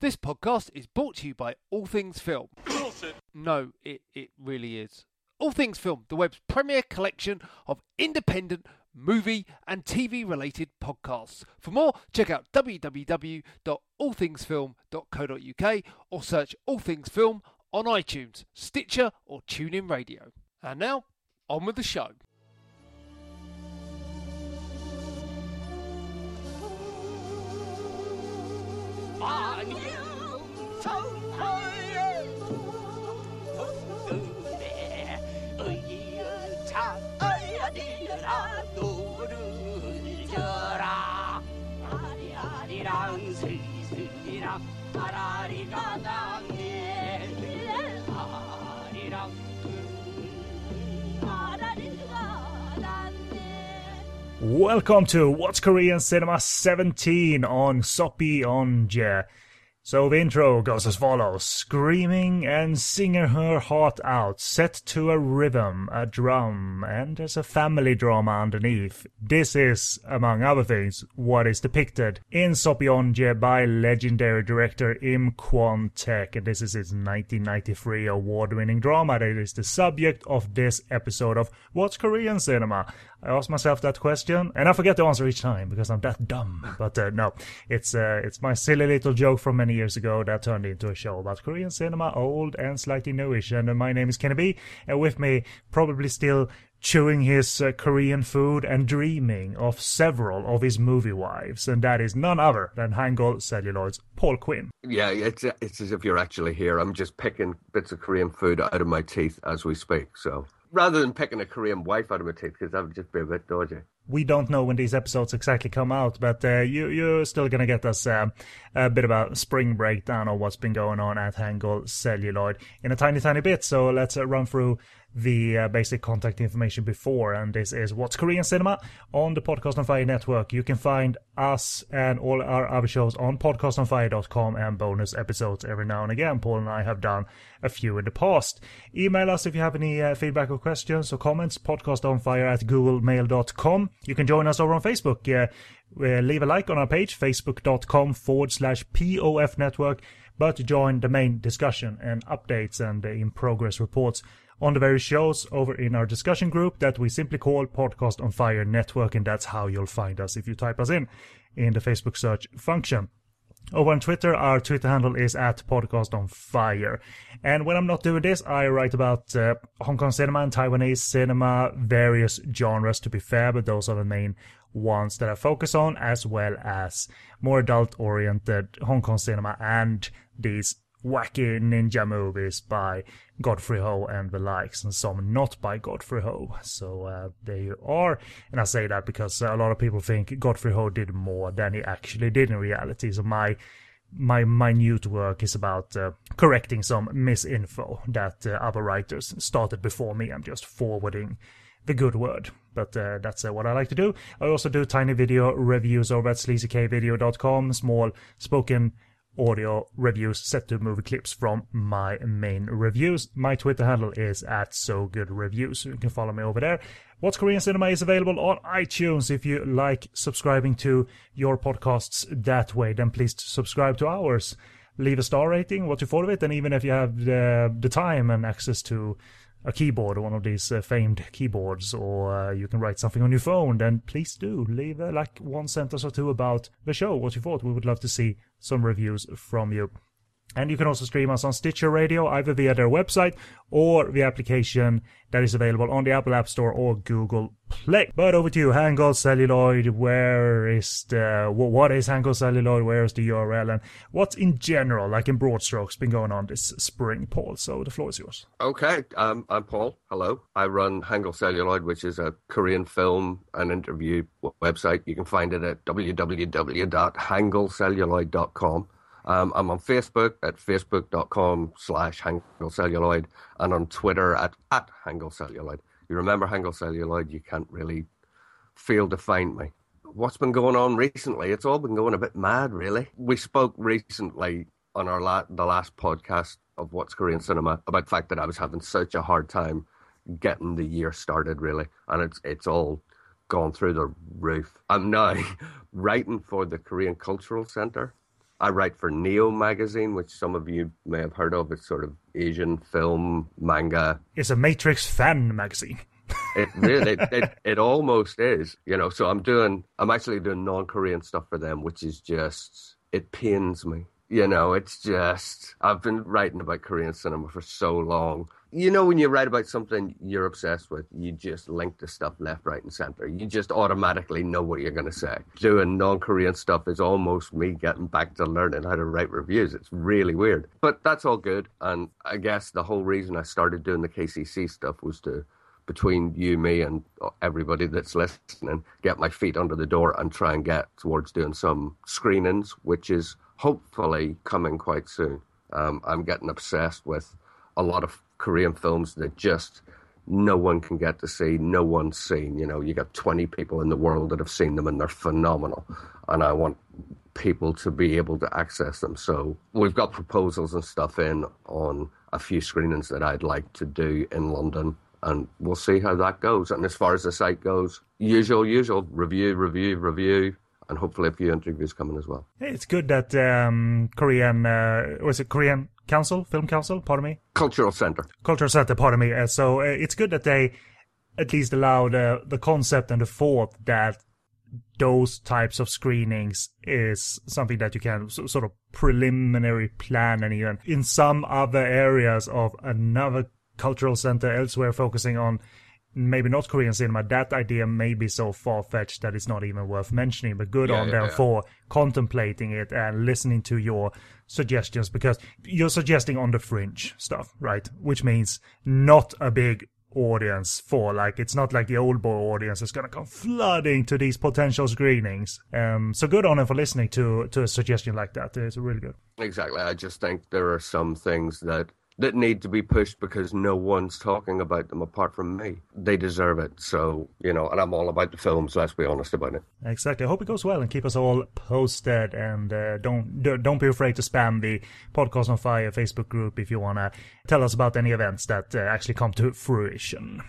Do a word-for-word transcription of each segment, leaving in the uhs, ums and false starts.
This podcast is brought to you by All Things Film. Bullshit. No, it, it really is. All Things Film, the web's premier collection of independent movie and T V-related podcasts. For more, check out w w w dot all things film dot co dot u k or search All Things Film on iTunes, Stitcher or TuneIn Radio. And now, on with the show. On you to high Welcome to What's Korean Cinema seventeen on Soppy Onje. So the intro goes as follows. Screaming and singing her heart out, set to a rhythm, a drum, and there's a family drama underneath. This is, among other things, what is depicted in Soppy Onje by legendary director Im Kwon-taek, and this is his nineteen ninety-three award-winning drama that is the subject of this episode of What's Korean Cinema? I ask myself that question, and I forget the answer each time because I'm that dumb. But uh, no, it's uh, it's my silly little joke from many years ago that turned into a show about Korean cinema, old and slightly newish. And uh, my name is Kenny B, and with me, probably still chewing his uh, Korean food and dreaming of several of his movie wives, and that is none other than Hangul Celluloid's Paul Quinn. Yeah, it's it's as if you're actually here. I'm just picking bits of Korean food out of my teeth as we speak, so... Rather than picking a Korean wife out of my teeth, because that would just be a bit dodgy. We don't know when these episodes exactly come out, but uh, you, you're still going to get us uh, a bit of a spring breakdown of what's been going on at Hangul Celluloid in a tiny, tiny bit. So let's uh, run through the uh, basic contact information before. And this is What's Korean Cinema on the Podcast on Fire network. You can find us and all our other shows on podcast on fire dot com and bonus episodes every now and again. Paul and I have done a few in the past. Email us if you have any uh, feedback or questions or comments, podcast on fire at googlemail dot com. You can join us over on Facebook. Uh, uh, leave a like on our page, facebook dot com forward slash P O F network, but join the main discussion and updates and uh, in progress reports on the various shows over in our discussion group that we simply call Podcast on Fire Network, and that's how you'll find us if you type us in in the Facebook search function. Over on Twitter, our Twitter handle is at Podcast on Fire. And when I'm not doing this, I write about uh, Hong Kong cinema and Taiwanese cinema, various genres to be fair, but those are the main ones that I focus on, as well as more adult-oriented Hong Kong cinema and these wacky ninja movies by Godfrey Ho and the likes, and some not by Godfrey Ho. So uh, there you are. And I say that because a lot of people think Godfrey Ho did more than he actually did in reality. So my my minute work is about uh, correcting some misinfo that uh, other writers started before me. I'm just forwarding the good word. But uh, that's uh, what I like to do. I also do tiny video reviews over at sleazy k video dot com, small spoken audio reviews set to movie clips from my main reviews. My Twitter handle is at SoGoodReviews, so you can follow me over there. What's Korean Cinema is available on iTunes. If you like subscribing to your podcasts that way, then please subscribe to ours. Leave a star rating, what you thought of it, and even if you have the, the time and access to a keyboard, one of these uh, famed keyboards, or uh, you can write something on your phone, then please do leave uh, like one sentence or two about the show, what you thought. We would love to see some reviews from you. And you can also stream us on Stitcher Radio, either via their website or the application that is available on the Apple App Store or Google Play. But over to you, Hangul Celluloid. Where is the... What is Hangul Celluloid? Where is the U R L? And what's in general, like in broad strokes, been going on this spring, Paul? So the floor is yours. Okay, um, I'm Paul. Hello. I run Hangul Celluloid, which is a Korean film and interview website. You can find it at w w w dot hangul celluloid dot com. Um, I'm on Facebook at facebook dot com slash Hangul Celluloid and on Twitter at, at Hangul Celluloid. You remember Hangul Celluloid, you can't really fail to find me. What's been going on recently? It's all been going a bit mad, really. We spoke recently on our la- the last podcast of What's Korean Cinema about the fact that I was having such a hard time getting the year started, really. And it's it's all gone through the roof. I'm now writing for the Korean Cultural Centre. I write for Neo magazine, which some of you may have heard of. It's sort of Asian film, manga. It's a Matrix fan magazine. It really, it, it, it almost is, you know. So I'm doing, I'm actually doing non-Korean stuff for them, which is just, it pains me. You know, it's just, I've been writing about Korean cinema for so long. You know, when you write about something you're obsessed with, you just link to stuff left, right, and center. You just automatically know what you're going to say. Doing non-Korean stuff is almost me getting back to learning how to write reviews. It's really weird. But that's all good. And I guess the whole reason I started doing the K C C stuff was to, between you, me, and everybody that's listening, get my feet under the door and try and get towards doing some screenings, which is hopefully coming quite soon. Um, I'm getting obsessed with a lot of Korean films that just no one can get to see, no one's seen. You know, you got twenty people in the world that have seen them, and they're phenomenal. And I want people to be able to access them. So we've got proposals and stuff in on a few screenings that I'd like to do in London. And we'll see how that goes. And as far as the site goes, usual, usual, review, review, review, and hopefully a few interviews coming as well. It's good that um, Korean, uh, was it Korean Council, Film Council, pardon me? Cultural Center. Cultural Center, pardon me. Uh, so uh, it's good that they at least allowed uh, the concept and the thought that those types of screenings is something that you can so, sort of preliminary plan. And even in some other areas of another cultural center elsewhere focusing on maybe not Korean cinema, that idea may be so far-fetched that it's not even worth mentioning, but good yeah, on yeah, them yeah. for contemplating it and listening to your suggestions, because you're suggesting on the fringe stuff, right? Which means not a big audience for, like, it's not like the old boy audience is going to come flooding to these potential screenings. Um, so good on them for listening to, to a suggestion like that. It's really good. Exactly. I just think there are some things that that need to be pushed because no one's talking about them apart from me. They deserve it. So, you know, and I'm all about the films, let's be honest about it. Exactly. I hope it goes well and keep us all posted, and uh, don't don't be afraid to spam the Podcast on Fire Facebook group if you want to tell us about any events that uh, actually come to fruition.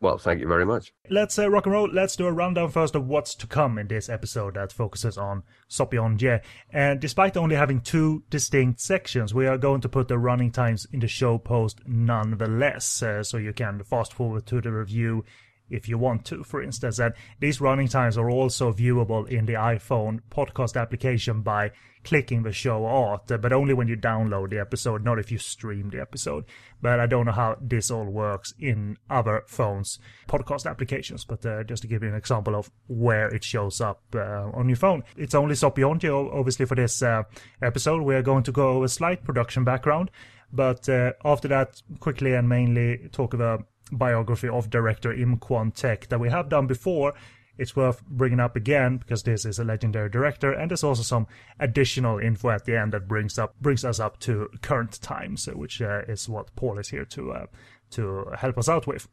Well, thank you very much. Let's uh, rock and roll. Let's do a rundown first of what's to come in this episode that focuses on Sopyeonje. And despite only having two distinct sections, we are going to put the running times in the show post nonetheless. Uh, so you can fast forward to the review if you want to, for instance. And these running times are also viewable in the iPhone podcast application by clicking the show art, but only when you download the episode, not if you stream the episode. But I don't know how this all works in other phones' podcast applications, but uh, just to give you an example of where it shows up uh, on your phone. It's only Sopyeonje, obviously, for this uh, episode. We are going to go over a slight production background, but uh, after that, quickly and mainly talk about biography of director Im Kwon-taek that we have done before. It's worth bringing up again because this is a legendary director, and there's also some additional info at the end that brings up brings us up to current times, which uh, is what Paul is here to uh, to help us out with.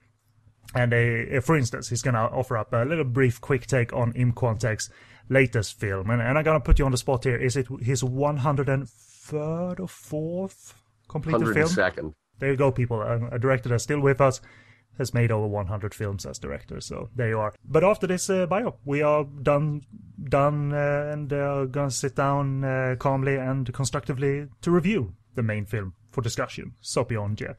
And uh, for instance, he's going to offer up a little brief quick take on Im Kwon-taek's latest film, and, and I'm going to put you on the spot here. Is it his one hundred third or fourth completed one hundred second. Film? one hundred second. There you go, people. A director that's still with us, has made over one hundred films as director, so there you are. But after this uh, bio, we are done, done, uh, and uh, gonna sit down uh, calmly and constructively to review the main film for discussion, Sopyeonje.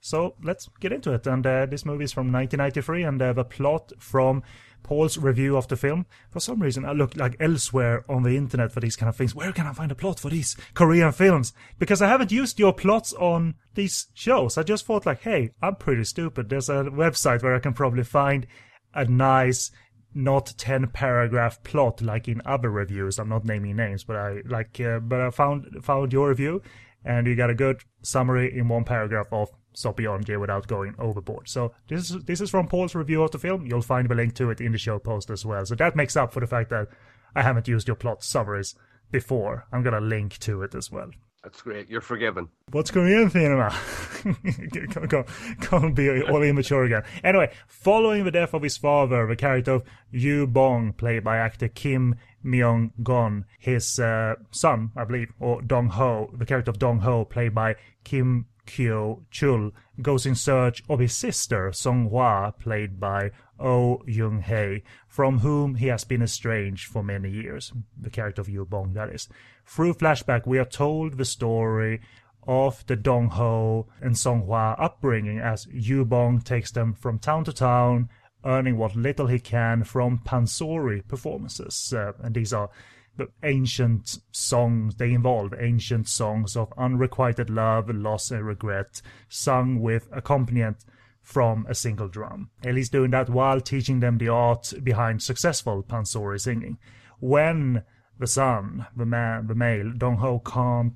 So let's get into it. And uh, this movie is from nineteen ninety-three, and uh, the plot from Paul's review of the film. For some reason, I looked like elsewhere on the internet for these kind of things. Where can I find a plot for these Korean films? Because I haven't used your plots on these shows. I just thought, like, hey, I'm pretty stupid. There's a website where I can probably find a nice, not ten-paragraph plot like in other reviews. I'm not naming names, but I like, uh, but I found found your review, and you got a good summary in one paragraph of Sopyeonje without going overboard. So this is this is from Paul's review of the film. You'll find the link to it in the show post as well. So that makes up for the fact that I haven't used your plot summaries before. I'm gonna link to it as well. That's great. You're forgiven. What's Korean cinema? Can't, can't, can't be all immature again. Anyway, following the death of his father, the character of Yoo Bong, played by actor Kim Myung-gon, his uh, son, I believe, or Dong-ho, the character of Dong-ho, played by Kim Kyo-chul, goes in search of his sister, Song-hwa, played by Oh Jung-hae, from whom he has been estranged for many years, the character of Yoo Bong, that is. Through flashback, we are told the story of the Dong-ho and Song-hwa upbringing as Yoo Bong takes them from town to town, earning what little he can from pansori performances. Uh, and these are the ancient songs, they involve ancient songs of unrequited love, loss and regret, sung with accompaniment from a single drum. And he's doing that while teaching them the art behind successful pansori singing. When the son, the man, the male, Dong-ho, can't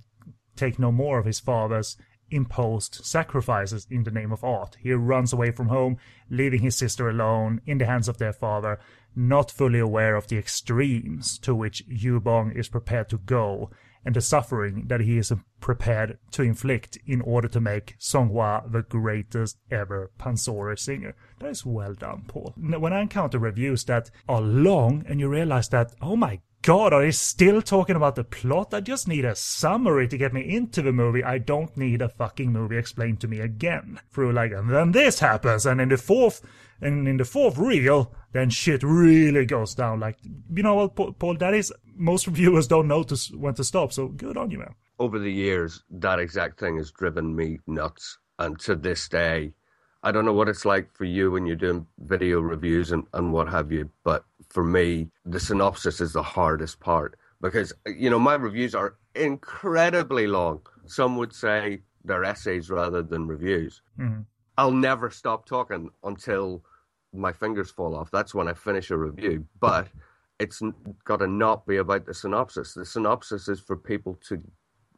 take no more of his father's imposed sacrifices in the name of art, he runs away from home, leaving his sister alone in the hands of their father, not fully aware of the extremes to which Yoo Bong is prepared to go and the suffering that he is prepared to inflict in order to make Song-hwa the greatest ever pansori singer. That is well done, Paul. When I encounter reviews that are long and you realize that, oh my God, are they still talking about the plot? I just need a summary to get me into the movie. I don't need a fucking movie explained to me again. Through like, and then this happens, and in the fourth, and in the fourth reel, then shit really goes down. Like, you know what, Paul, that is, most reviewers don't notice when to stop, so good on you, man. Over the years, that exact thing has driven me nuts, and to this day, I don't know what it's like for you when you're doing video reviews and, and what have you, but for me, the synopsis is the hardest part because, you know, my reviews are incredibly long. Some would say they're essays rather than reviews. Mm-hmm. I'll never stop talking until my fingers fall off. That's when I finish a review, but it's got to not be about the synopsis. The synopsis is for people to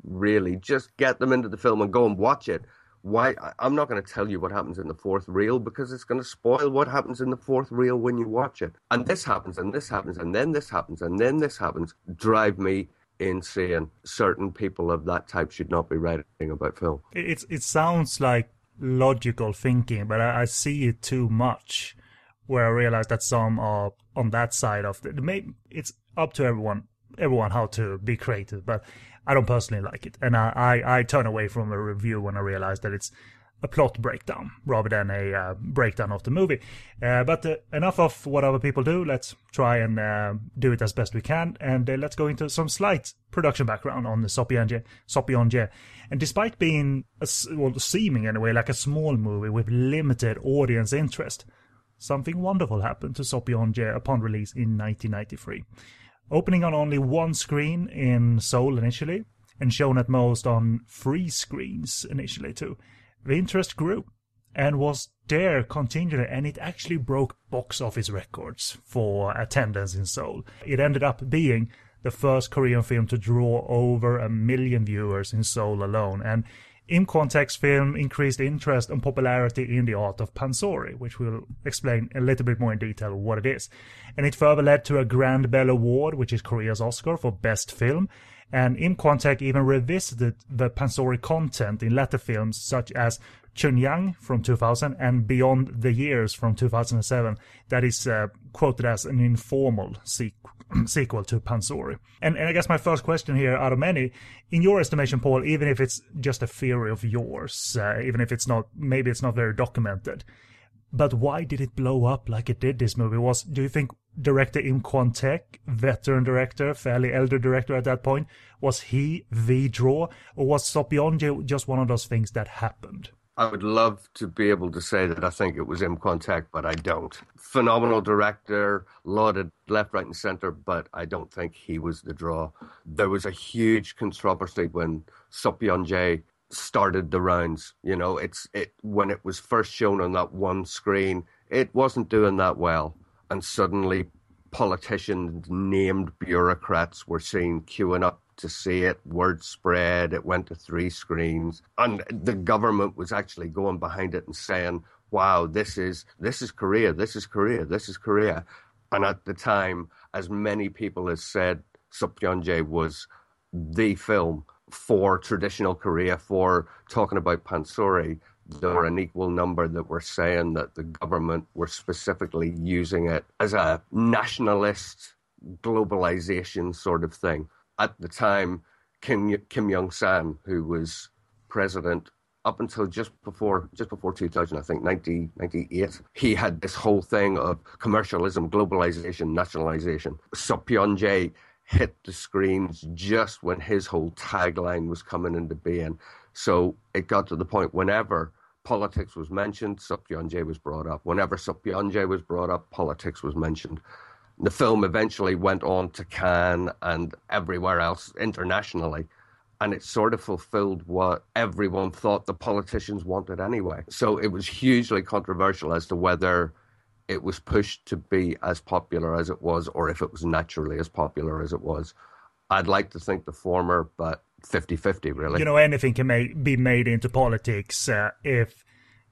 really just get them into the film and go and watch it. Why? I'm not going to tell you what happens in the fourth reel because it's going to spoil what happens in the fourth reel when you watch it. And this happens, and this happens, and then this happens, and then this happens. Drive me insane. Certain people of that type should not be writing about film. It's it sounds like logical thinking, but I, I see it too much. Where I realize that some are on that side of it. Maybe it's up to everyone, everyone how to be creative, but I don't personally like it, and I, I, I turn away from a review when I realize that it's a plot breakdown rather than a uh, breakdown of the movie. Uh, but uh, enough of what other people do. Let's try and uh, do it as best we can, and uh, let's go into some slight production background on the Sopyeonje. And despite being, a, well, seeming anyway, like a small movie with limited audience interest, something wonderful happened to Sopyeonje upon release in nineteen ninety-three. Opening on only one screen in Seoul initially, and shown at most on three screens initially too, the interest grew and was there continually, and it actually broke box office records for attendance in Seoul. It ended up being the first Korean film to draw over a million viewers in Seoul alone, and Imquantek's film increased interest and popularity in the art of pansori, which we'll explain a little bit more in detail what it is. And it further led to a Grand Bell Award, which is Korea's Oscar for Best Film, and Imquantek even revisited the pansori content in latter films such as Chunyang from two thousand and Beyond the Years from two thousand seven, that is uh, quoted as an informal sequ- sequel to pansori. And, and I guess my first question here out of many, in your estimation, Paul, even if it's just a theory of yours, uh, even if it's not, maybe it's not very documented, but why did it blow up like it did this movie? Was, do you think director Imquantek, veteran director, fairly elder director at that point, was he the draw, or was Sopyeonje just one of those things that happened? I would love to be able to say that I think it was Imquantek, but I don't. Phenomenal director, lauded left, right, and centre, but I don't think he was the draw. There was a huge controversy when Sopyeonje started the rounds. You know, it's it when it was first shown on that one screen, it wasn't doing that well, and suddenly politicians, named bureaucrats, were seen queuing up to see it. Word spread, it went to three screens, and the government was actually going behind it and saying, wow, this is this is Korea, this is Korea, this is Korea. And at the time, as many people as said, Sopyeonje was the film for traditional Korea, for talking about pansori, there were an equal number that were saying that the government were specifically using it as a nationalist globalization sort of thing. At the time, Kim, Kim Yong-san, who was president up until just before just before two thousand, I think, nineteen ninety-eight, he had this whole thing of commercialism, globalization, nationalization. So Pyongyang hit the screens just when his whole tagline was coming into being. So it got to the point whenever politics was mentioned, Suk-yeon-jae was brought up. Whenever Suk-yeon-jae was brought up, politics was mentioned. The film eventually went on to Cannes and everywhere else internationally, and it sort of fulfilled what everyone thought the politicians wanted anyway. So it was hugely controversial as to whether it was pushed to be as popular as it was or if it was naturally as popular as it was. I'd like to think the former, but fifty-fifty, really. You know, anything can ma- be made into politics uh, if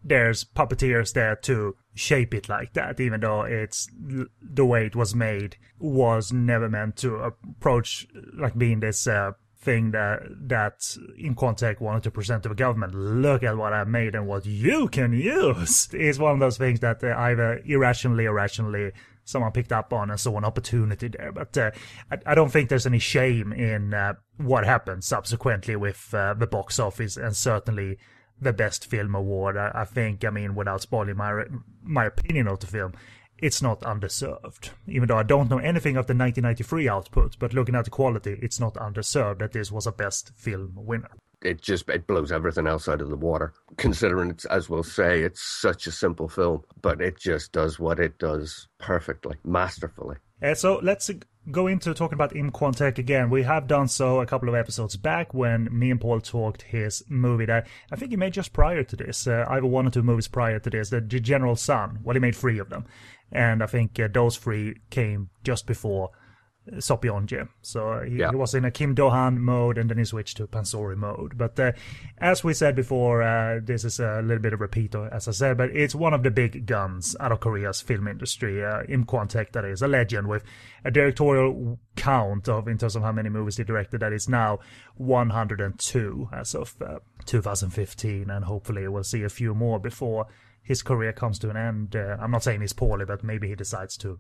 there's puppeteers there to shape it like that, even though it's the way it was made was never meant to approach like being this uh, thing that that Incontech wanted to present to the government. Look at what I made and what you can use. It's one of those things that uh, either irrationally or rationally someone picked up on and saw an opportunity there. But uh, I, I don't think there's any shame in uh, what happened subsequently with uh, the box office and certainly the Best Film Award. I, I think, I mean, without spoiling my, my opinion of the film, it's not undeserved. Even though I don't know anything of the nineteen ninety-three output, but looking at the quality, it's not undeserved that this was a Best Film winner. It just it blows everything else out of the water. Considering, it's, as we'll say, it's such a simple film, but it just does what it does perfectly, masterfully. Uh, so let's go into talking about Incontech again. We have done so a couple of episodes back when me and Paul talked his movie that I think he made just prior to this, uh, either one or two movies prior to this, The General Sun. Well, he made three of them. And I think uh, those three came just before Suk-yeon-jae. So he, yeah. he was in a Kim Do-han mode, and then he switched to Pansori mode. But uh, as we said before, uh, this is a little bit of repeat, as I said, but it's one of the big guns out of Korea's film industry. Uh, Incontech, that is, a legend with a directorial count of, in terms of how many movies he directed, that is now one hundred two as of uh, two thousand fifteen, and hopefully we'll see a few more before his career comes to an end. Uh, I'm not saying he's poorly, but maybe he decides to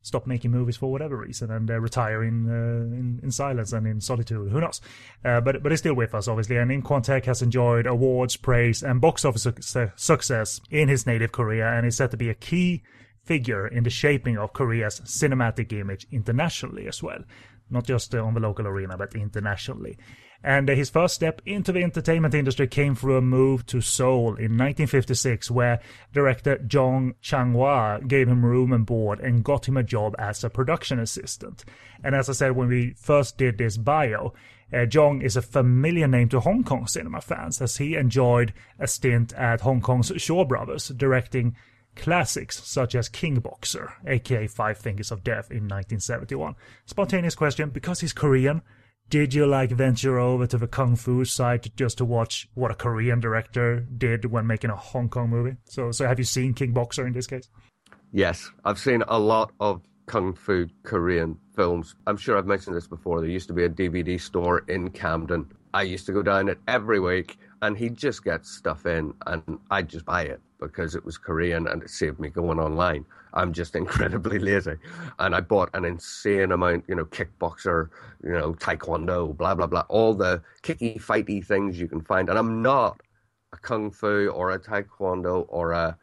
stop making movies for whatever reason and uh, retire in, uh, in in silence and in solitude. Who knows? Uh, but but he's still with us, obviously. And Incontech has enjoyed awards, praise, and box office su- success in his native Korea, and is said to be a key figure in the shaping of Korea's cinematic image internationally as well. Not just uh, on the local arena, but internationally. And uh, his first step into the entertainment industry came through a move to Seoul in nineteen fifty-six, where director Jong Chang-hwa gave him room and board and got him a job as a production assistant. And as I said, when we first did this bio, uh, Jong is a familiar name to Hong Kong cinema fans, as he enjoyed a stint at Hong Kong's Shaw Brothers, directing classics such as King Boxer, aka Five Fingers of Death, in nineteen seventy-one. Spontaneous question, because he's Korean, did you like venture over to the Kung Fu side just to watch what a Korean director did when making a Hong Kong movie? So so have you seen King Boxer in this case? Yes, I've seen a lot of Kung Fu Korean films. I'm sure I've mentioned this before. There used to be a D V D store in Camden. I used to go down it every week, and he'd just get stuff in, and I'd just buy it because it was Korean and it saved me going online. I'm just incredibly lazy. And I bought an insane amount, you know, kickboxer, you know, taekwondo, blah, blah, blah, all the kicky, fighty things you can find. And I'm not a kung fu or a taekwondo or a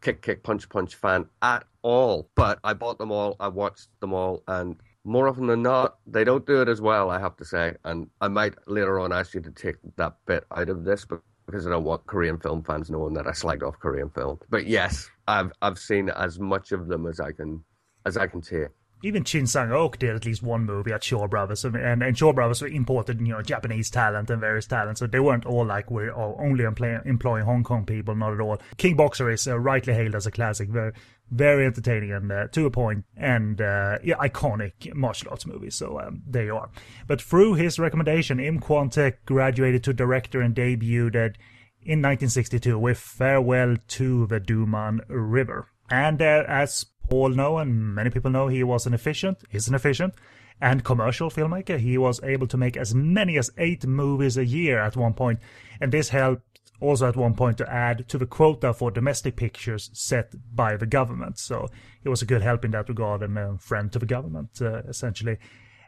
kick, kick, punch, punch fan at all. But I bought them all, I watched them all, and more often than not, they don't do it as well, I have to say. And I might later on ask you to take that bit out of this, but because I don't want Korean film fans knowing that I slagged off Korean film. But yes, I've I've seen as much of them as I can as I can take. Even Chin Sang-ok did at least one movie at Shaw Brothers, and, and, and Shaw Brothers imported, you know, Japanese talent and various talents, so they weren't all like, we're all only employ- employing Hong Kong people, not at all. King Boxer is uh, rightly hailed as a classic, very, very entertaining and uh, to a point, and uh, yeah, iconic martial arts movie, so um, there you are. But through his recommendation, Incontech graduated to director and debuted in nineteen sixty-two with Farewell to the Duman River. And uh, as Paul know, and many people know, he was an efficient, is an efficient, and commercial filmmaker. He was able to make as many as eight movies a year at one point, and this helped also at one point to add to the quota for domestic pictures set by the government. So he was a good help in that regard and a friend to the government, uh, essentially.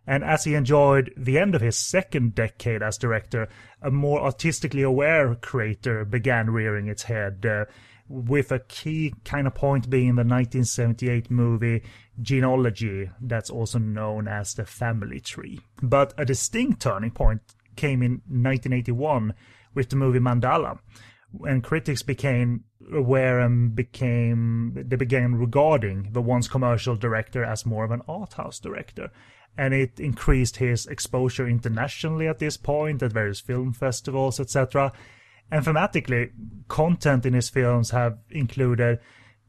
And as he enjoyed the end of his second decade as director, a more artistically aware crater began rearing its head, uh, with a key kind of point being the nineteen seventy-eight movie Genealogy, that's also known as The Family Tree. But a distinct turning point came in nineteen eighty-one with the movie Mandala, when critics became aware and became they began regarding the once commercial director as more of an art house director. And it increased his exposure internationally at this point, at various film festivals, et cetera. And thematically, content in his films have included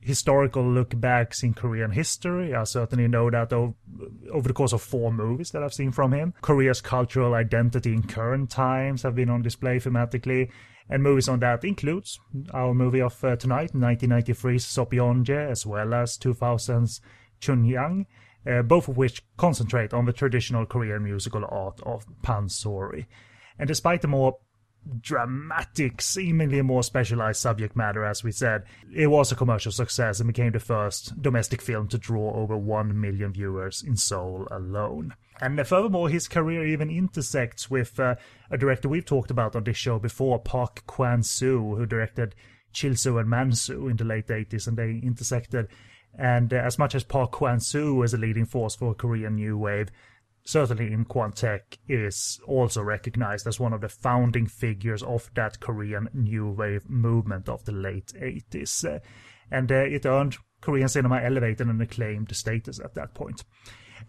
historical look-backs in Korean history. I certainly know that over the course of four movies that I've seen from him. Korea's cultural identity in current times have been on display thematically. And movies on that includes our movie of uh, tonight, nineteen ninety-three's Sopyeonje, as well as two thousand's Chunyang. Uh, both of which concentrate on the traditional Korean musical art of pansori. And despite the more dramatic, seemingly more specialized subject matter, as we said, it was a commercial success and became the first domestic film to draw over one million viewers in Seoul alone. And furthermore, his career even intersects with uh, a director we've talked about on this show before, Park Kwang-soo, who directed Chil-soo and Man-soo in the late eighties, and they intersected. And uh, as much as Park Kwang-soo is a leading force for Korean New Wave, certainly Im Kwon-taek is also recognized as one of the founding figures of that Korean New Wave movement of the late eighties. Uh, and uh, it earned Korean cinema elevated and acclaimed status at that point.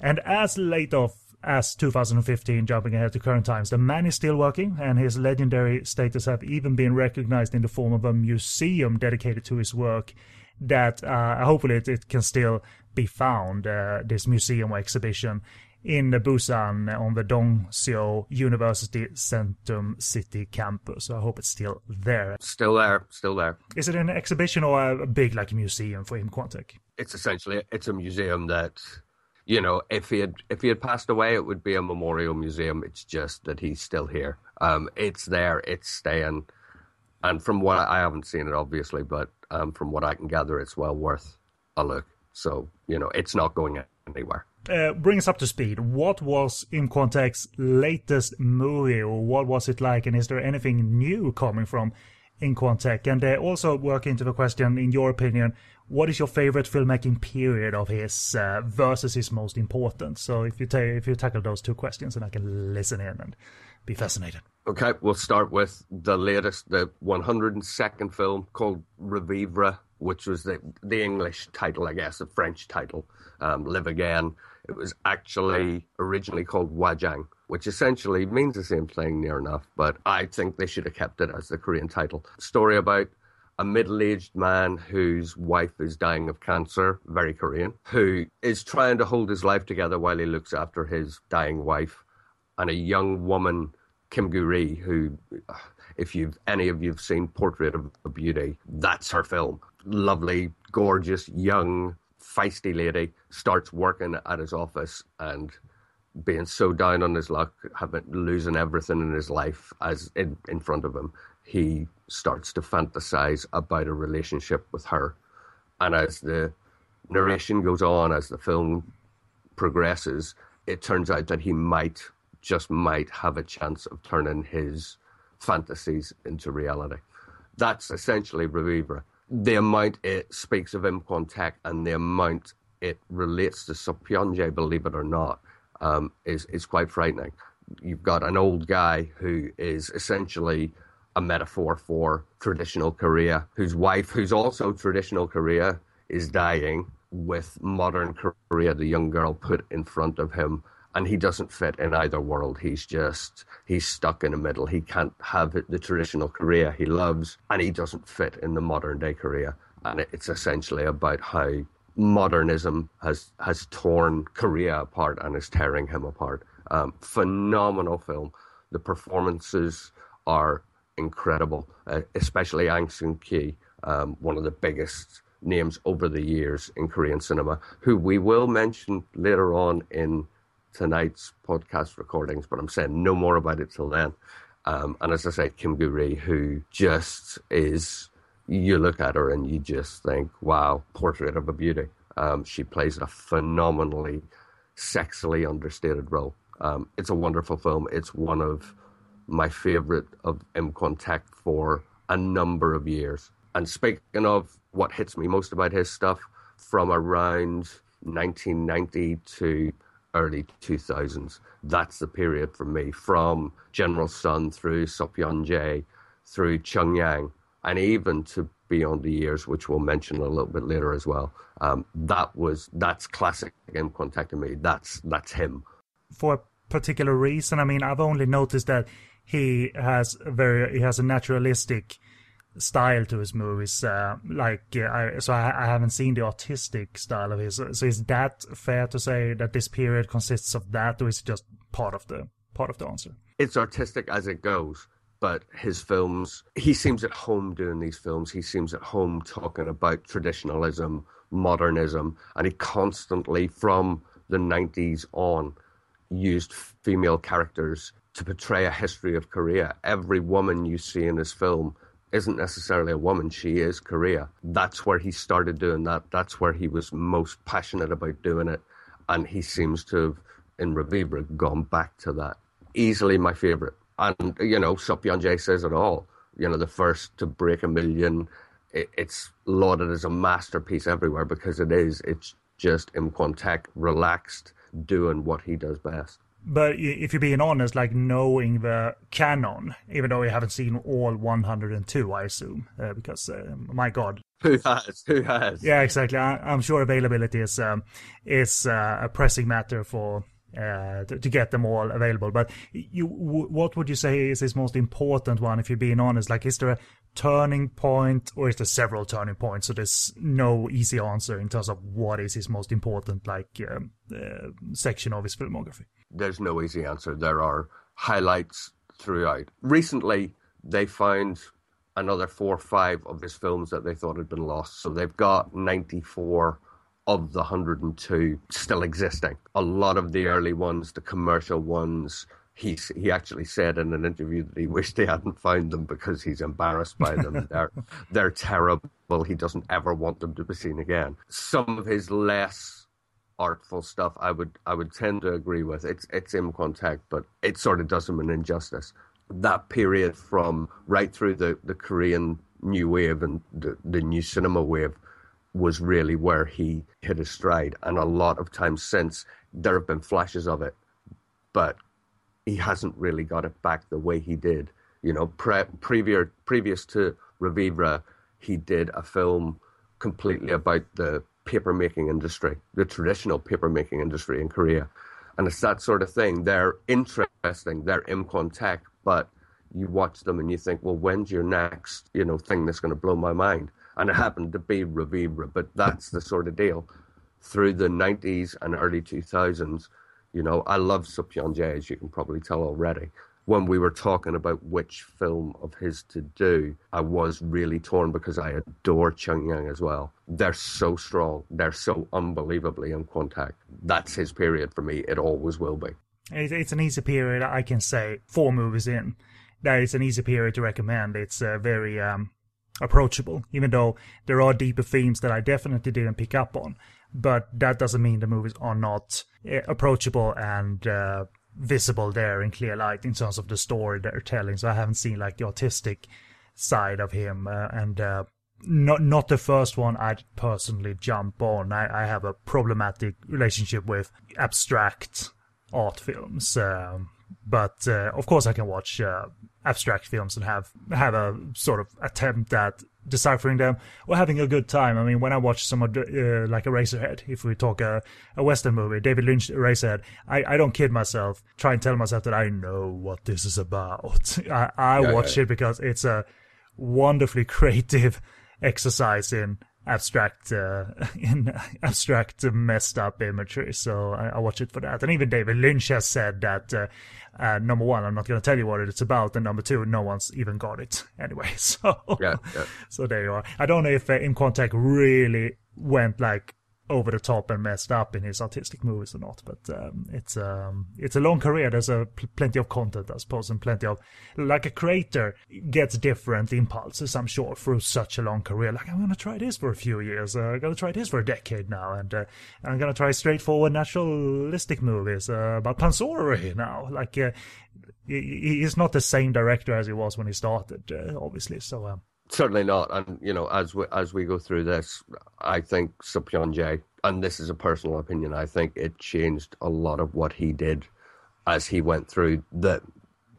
And as late of as two thousand fifteen, jumping ahead to current times, the man is still working, and his legendary status have even been recognized in the form of a museum dedicated to his work, that uh, hopefully it, it can still be found, uh, this museum exhibition in Busan on the Dongseo University Centrum City campus. I hope it's still there. Still there, still there. Is it an exhibition or a big like museum for Im Kwon-taek? It's essentially, it's a museum that, you know, if he had if he had passed away, it would be a memorial museum. It's just that he's still here. Um, it's there, it's staying. And from what I, I haven't seen it, obviously, but um, from what I can gather, it's well worth a look. So, you know, it's not going anywhere. Uh, bring us up to speed. What was Im Kwon-taek's latest movie, or what was it like? And is there anything new coming from Im Kwon-taek? And uh, also work into the question, in your opinion, what is your favorite filmmaking period of his uh, versus his most important? So if you, ta- if you tackle those two questions, and I can listen in and be fascinated. Okay, we'll start with the latest, the one hundred second film called Revivre, which was the, the English title, I guess, the French title, um, Live Again. It was actually originally called Wajang, which essentially means the same thing near enough, but I think they should have kept it as the Korean title. Story about a middle-aged man whose wife is dying of cancer, very Korean, who is trying to hold his life together while he looks after his dying wife, and a young woman, Kim Goo-ri, who, if you've any of you have seen Portrait of a Beauty, that's her film. Lovely, gorgeous, young, feisty lady starts working at his office and being so down on his luck, having losing everything in his life as in, in front of him, he starts to fantasize about a relationship with her. And as the narration goes on, as the film progresses, it turns out that he might... just might have a chance of turning his fantasies into reality. That's essentially Revivre. The amount it speaks of Im Kwon-taek and the amount it relates to Sopyeonje, believe it or not, um, is, is quite frightening. You've got an old guy who is essentially a metaphor for traditional Korea, whose wife, who's also traditional Korea, is dying, with modern Korea, the young girl, put in front of him. And he doesn't fit in either world. He's just, he's stuck in the middle. He can't have it, the traditional Korea he loves, and he doesn't fit in the modern day Korea. And it's essentially about how modernism has, has torn Korea apart and is tearing him apart. Um, phenomenal film. The performances are incredible, uh, especially Ang Seung-ki, um, one of the biggest names over the years in Korean cinema, who we will mention later on in tonight's podcast recordings, but I'm saying no more about it till then. Um, and as I said, Kim Goo-ri, who just is, you look at her and you just think, wow, Portrait of a Beauty. Um, she plays a phenomenally sexily understated role. Um, it's a wonderful film. It's one of my favorite of M. Quantek for a number of years. And speaking of what hits me most about his stuff, from around nineteen ninety to early two thousands, that's the period for me, from General Sun through Sopyeon Jae, through Chunhyang, and even to Beyond the Years, which we'll mention a little bit later as well. Um, that was that's classic M. Quantek to me. That's that's him. For a particular reason, I mean, I've only noticed that he has a very he has a naturalistic style to his movies. Uh, like uh, I, so, I, I haven't seen the artistic style of his. So, is that fair to say that this period consists of that, or is it just part of the part of the answer? It's artistic as it goes. But his films, he seems at home doing these films. He seems at home talking about traditionalism, modernism, and he constantly, from the nineties on, used female characters to portray a history of Korea. Every woman you see in his film isn't necessarily a woman. She is Korea. That's where he started doing that. That's where he was most passionate about doing it. And he seems to have, in Revivra, gone back to that. Easily my favorite. And, you know, Sopyeon Jae says it all. You know, the first to break a million, it, it's lauded as a masterpiece everywhere because it is. It's just M. Quantek relaxed, doing what he does best. But if you're being honest, like knowing the canon, even though we haven't seen all one hundred two, I assume, uh, because, uh, my God. Who has? Who has? Yeah, exactly. I, I'm sure availability is, um, is uh, a pressing matter for... Uh, to, to get them all available. But you, w- what would you say is his most important one, if you're being honest? Like, is there a turning point, or is there several turning points? So there's no easy answer in terms of what is his most important, like, um, uh, section of his filmography. There's no easy answer. There are highlights throughout. Recently, they found another four or five of his films that they thought had been lost. So they've got ninety-four of the one hundred two still existing. A lot of the early ones, the commercial ones, he, he actually said in an interview that he wished he hadn't found them because he's embarrassed by them. They're, they're terrible. He doesn't ever want them to be seen again. Some of his less artful stuff, I would I would tend to agree with. It's, it's M. Quantek, but it sort of does him an injustice. That period from right through the, the Korean new wave and the, the new cinema wave was really where he hit his stride. And a lot of times since, there have been flashes of it, but he hasn't really got it back the way he did. You know, pre- previous, previous to Revivra, he did a film completely about the papermaking industry, the traditional papermaking industry in Korea. And it's that sort of thing. They're interesting, they're M. Quantek, but you watch them and you think, well, when's your next, you know, thing that's going to blow my mind? And it happened to be Revivra, but that's the sort of deal. Through the nineties and early two thousands, you know, I love Sopyeon Jae, as you can probably tell already. When we were talking about which film of his to do, I was really torn because I adore Chunhyang as well. They're so strong. They're so unbelievably in Quantek. That's his period for me. It always will be. It's an easy period, I can say, four movies in. That is an easy period to recommend. It's a very... um. approachable, even though there are deeper themes that I definitely didn't pick up on. But that doesn't mean the movies are not approachable and uh, visible there in clear light in terms of the story they're telling. So I haven't seen like the artistic side of him, uh, and uh, not not the first one I'd personally jump on. I, I have a problematic relationship with abstract art films, um, but uh, of course I can watch uh, abstract films and have have a sort of attempt at deciphering them or having a good time. I mean, when I watch some of the, uh, like Eraserhead, if we talk a, a Western movie, David Lynch Eraserhead, I, I don't kid myself, try and tell myself that I know what this is about. I, I yeah, watch yeah. it because it's a wonderfully creative exercise in abstract uh, in abstract messed up imagery, so I, I watch it for that. And even David Lynch has said that uh, uh, number one, I'm not going to tell you what it's about, and number two, no one's even got it anyway. So yeah, yeah. So there you are. I don't know if uh, M. Quantek really went like over the top and messed up in his artistic movies or not, but um, it's um, it's a long career. There's a pl- plenty of content, I suppose, and plenty of, like, a creator gets different impulses, I'm sure, through such a long career. Like, I'm gonna try this for a few years, uh, I'm gonna try this for a decade now, and uh, I'm gonna try straightforward naturalistic movies uh, about Pansori now. Like, uh, he, he's not the same director as he was when he started, uh, obviously. So. Um, Certainly not, and you know, as we as we go through this, I think Seopyeon Jae, and this is a personal opinion, I think it changed a lot of what he did as he went through the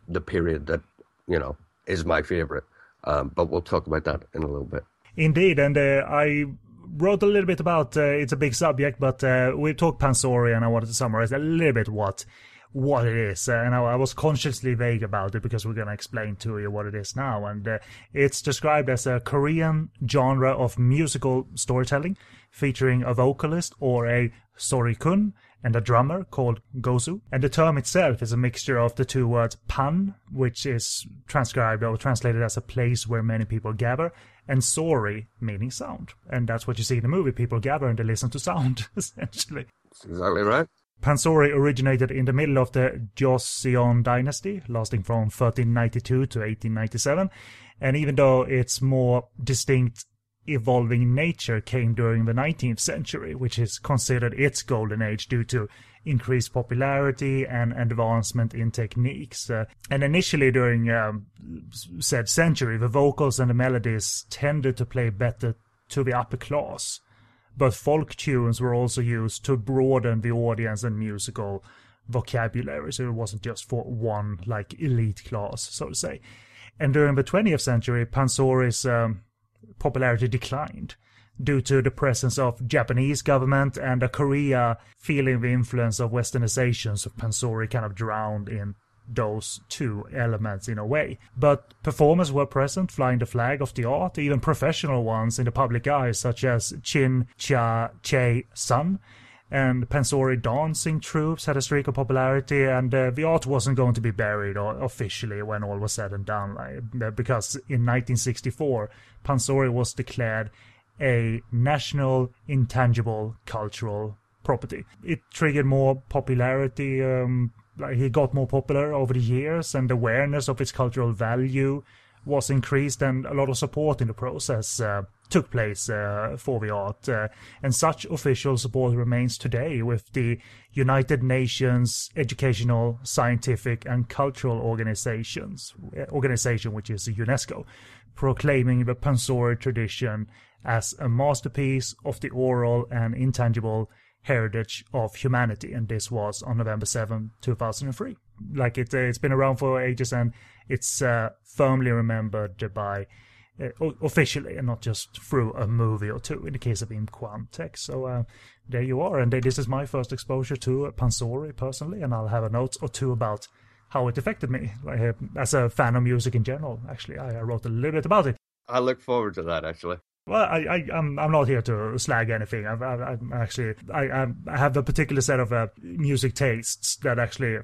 the period that, you know, is my favorite. Um, but we'll talk about that in a little bit. Indeed, and uh, I wrote a little bit about uh, it's a big subject, but uh, we talked Pansori, and I wanted to summarize a little bit what. what it is, uh, and I, I was consciously vague about it because we're going to explain to you what it is now, and uh, it's described as a Korean genre of musical storytelling featuring a vocalist or a sorikun and a drummer called gosu, and the term itself is a mixture of the two words pan, which is transcribed or translated as a place where many people gather, and sori, meaning sound, and that's what you see in the movie. People gather and they listen to sound, essentially. That's exactly right. Pansori originated in the middle of the Joseon dynasty, lasting from thirteen ninety-two to eighteen ninety-seven, and even though its more distinct evolving nature came during the nineteenth century, which is considered its golden age due to increased popularity and advancement in techniques. Uh, and initially during um, said century, the vocals and the melodies tended to play better to the upper class. But folk tunes were also used to broaden the audience and musical vocabulary, so it wasn't just for one, like, elite class, so to say. And during the twentieth century, Pansori's um, popularity declined due to the presence of Japanese government and a Korea feeling the influence of westernization, so Pansori kind of drowned in those two elements in a way. But performers were present, flying the flag of the art, even professional ones in the public eye, such as Chin Chia Che Sun, and Pansori dancing troops had a streak of popularity, and uh, the art wasn't going to be buried or officially when all was said and done, like, because in nineteen sixty-four Pansori was declared a national intangible cultural property. It triggered more popularity, um, Like he got more popular over the years, and awareness of its cultural value was increased, and a lot of support in the process uh, took place uh, for the art. Uh, and such official support remains today with the United Nations Educational, Scientific and Cultural Organizations, organization which is UNESCO, proclaiming the Pansori tradition as a masterpiece of the oral and intangible heritage of humanity, and this was on November seventh, two thousand three. Like it, uh, it's been around for ages, and it's uh, firmly remembered by uh, officially, and not just through a movie or two. In the case of Im Kwon-taek, so uh, there you are. And this is my first exposure to Pansori personally, and I'll have a note or two about how it affected me, like, uh, as a fan of music in general. Actually, I, I wrote a little bit about it. I look forward to that, actually. Well, I, I, I'm I'm not here to slag anything. I've, I've, I've actually, I, I have a particular set of uh, music tastes that actually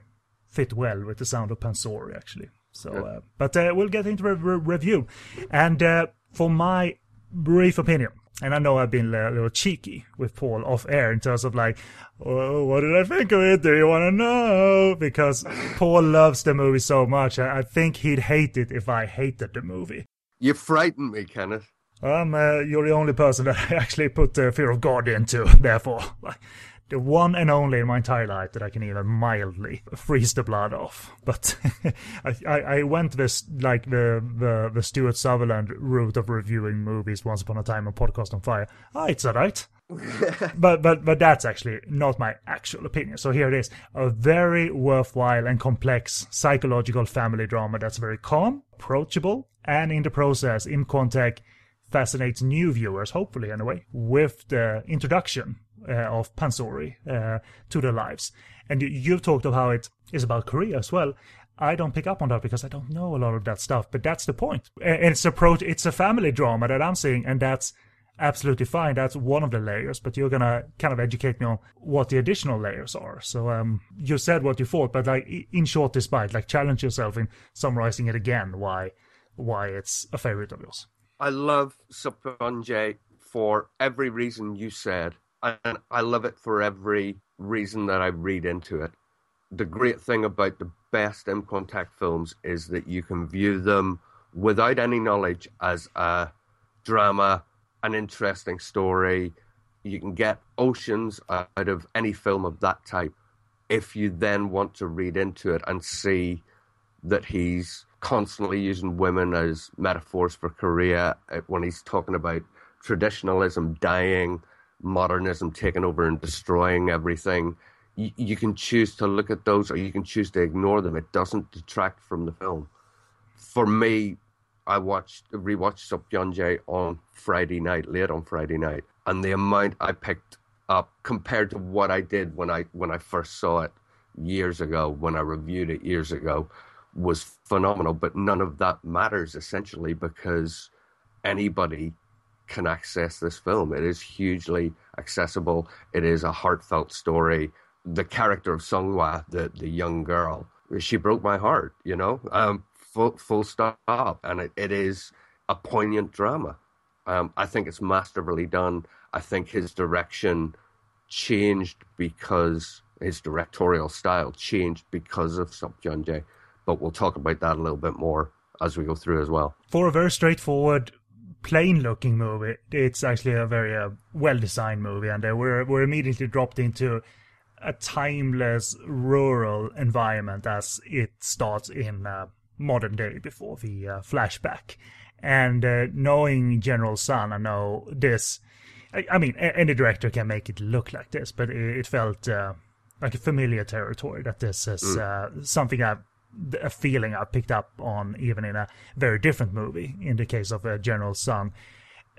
fit well with the sound of Pansori, actually. So, uh, but uh, we'll get into a re- review. And uh, for my brief opinion, and I know I've been a little cheeky with Paul off air in terms of like, oh, what did I think of it? Do you want to know? Because Paul loves the movie so much. I, I think he'd hate it if I hated the movie. You frightened me, Kenneth. Um, uh, you're the only person that I actually put the uh, Fear of God into, therefore. Like, the one and only in my entire life that I can even mildly freeze the blood off. But I, I, I went this, like, the, the, the Stuart Sutherland route of reviewing movies once upon a time on Podcast on Fire. Ah, it's alright. but, but, but that's actually not my actual opinion. So here it is. A very worthwhile and complex psychological family drama that's very calm, approachable, and in the process, in contact, fascinates new viewers, hopefully anyway, with the introduction uh, of Pansori uh, to their lives. And you, you've talked of how it is about Korea as well. I don't pick up on that because I don't know a lot of that stuff, but that's the point. And it's a, pro- it's a family drama that I'm seeing, and that's absolutely fine. That's one of the layers, but you're going to kind of educate me on what the additional layers are. So um, you said what you thought, but like in short, despite, like challenge yourself in summarizing it again, why, why it's a favorite of yours. I love Seopyeon Jae for every reason you said, and I love it for every reason that I read into it. The great thing about the best in-contact films is that you can view them without any knowledge as a drama, an interesting story. You can get oceans out of any film of that type if you then want to read into it and see that he's constantly using women as metaphors for Korea when he's talking about traditionalism dying, modernism taking over and destroying everything. You, you can choose to look at those or you can choose to ignore them. It doesn't detract from the film. For me, I watched rewatched Seopyeonjae on Friday night, late on Friday night, and the amount I picked up compared to what I did when I when I first saw it years ago, when I reviewed it years ago, was phenomenal. But none of that matters, essentially, because anybody can access this film. It is hugely accessible. It is a heartfelt story. The character of Sunghwa, the, the young girl, she broke my heart, you know, um, full, full stop. And it, it is a poignant drama. Um, I think it's masterfully done. I think his direction changed because his directorial style changed because of Seopyeonjae. But we'll talk about that a little bit more as we go through as well. For a very straightforward, plain-looking movie, it's actually a very uh, well-designed movie, and uh, we're we're immediately dropped into a timeless rural environment as it starts in uh, modern day before the uh, flashback. And uh, knowing General Sun, I know this. I, I mean, any director can make it look like this, but it, it felt uh, like a familiar territory. That this is mm. uh, something I've a feeling I picked up on even in a very different movie, in the case of uh, General Sun.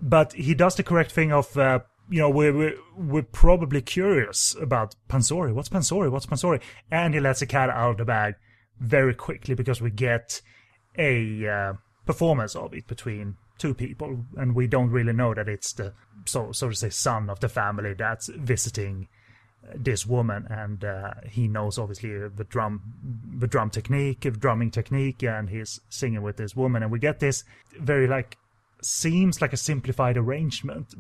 But he does the correct thing of, uh, you know, we're, we're, we're probably curious about Pansori. What's Pansori? What's Pansori? And he lets the cat out of the bag very quickly because we get a uh, performance of it between two people, and we don't really know that it's the, so, so to say, son of the family that's visiting this woman, and uh, he knows obviously the drum, the drum technique, the drumming technique, and he's singing with this woman, and we get this very like seems like a simplified arrangement,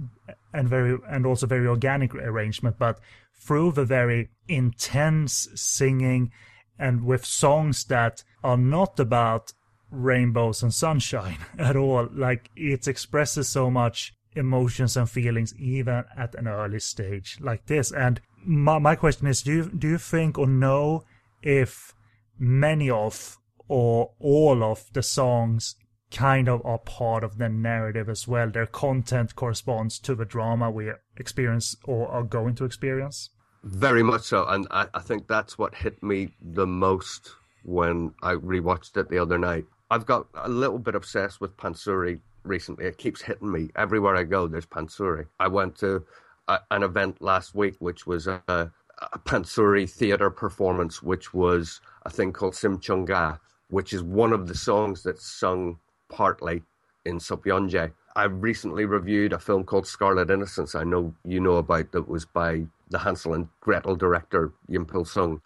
and very and also very organic arrangement, but through the very intense singing, and with songs that are not about rainbows and sunshine at all. Like it expresses so much emotions and feelings even at an early stage like this. And my my question is, do you, do you think or know if many of or all of the songs kind of are part of the narrative as well? Their content corresponds to the drama we experience or are going to experience? Very much so. And I, I think that's what hit me the most when I rewatched it the other night. I've got a little bit obsessed with Pansori recently. It keeps hitting me. Everywhere I go, there's Pansori. I went to a, an event last week, which was a, a Pansori theatre performance, which was a thing called Simchonga, which is one of the songs that's sung partly in Seopyeonjae. I recently reviewed a film called Scarlet Innocence, I know you know about, that was by the Hansel and Gretel director, Yim-Pil Sung,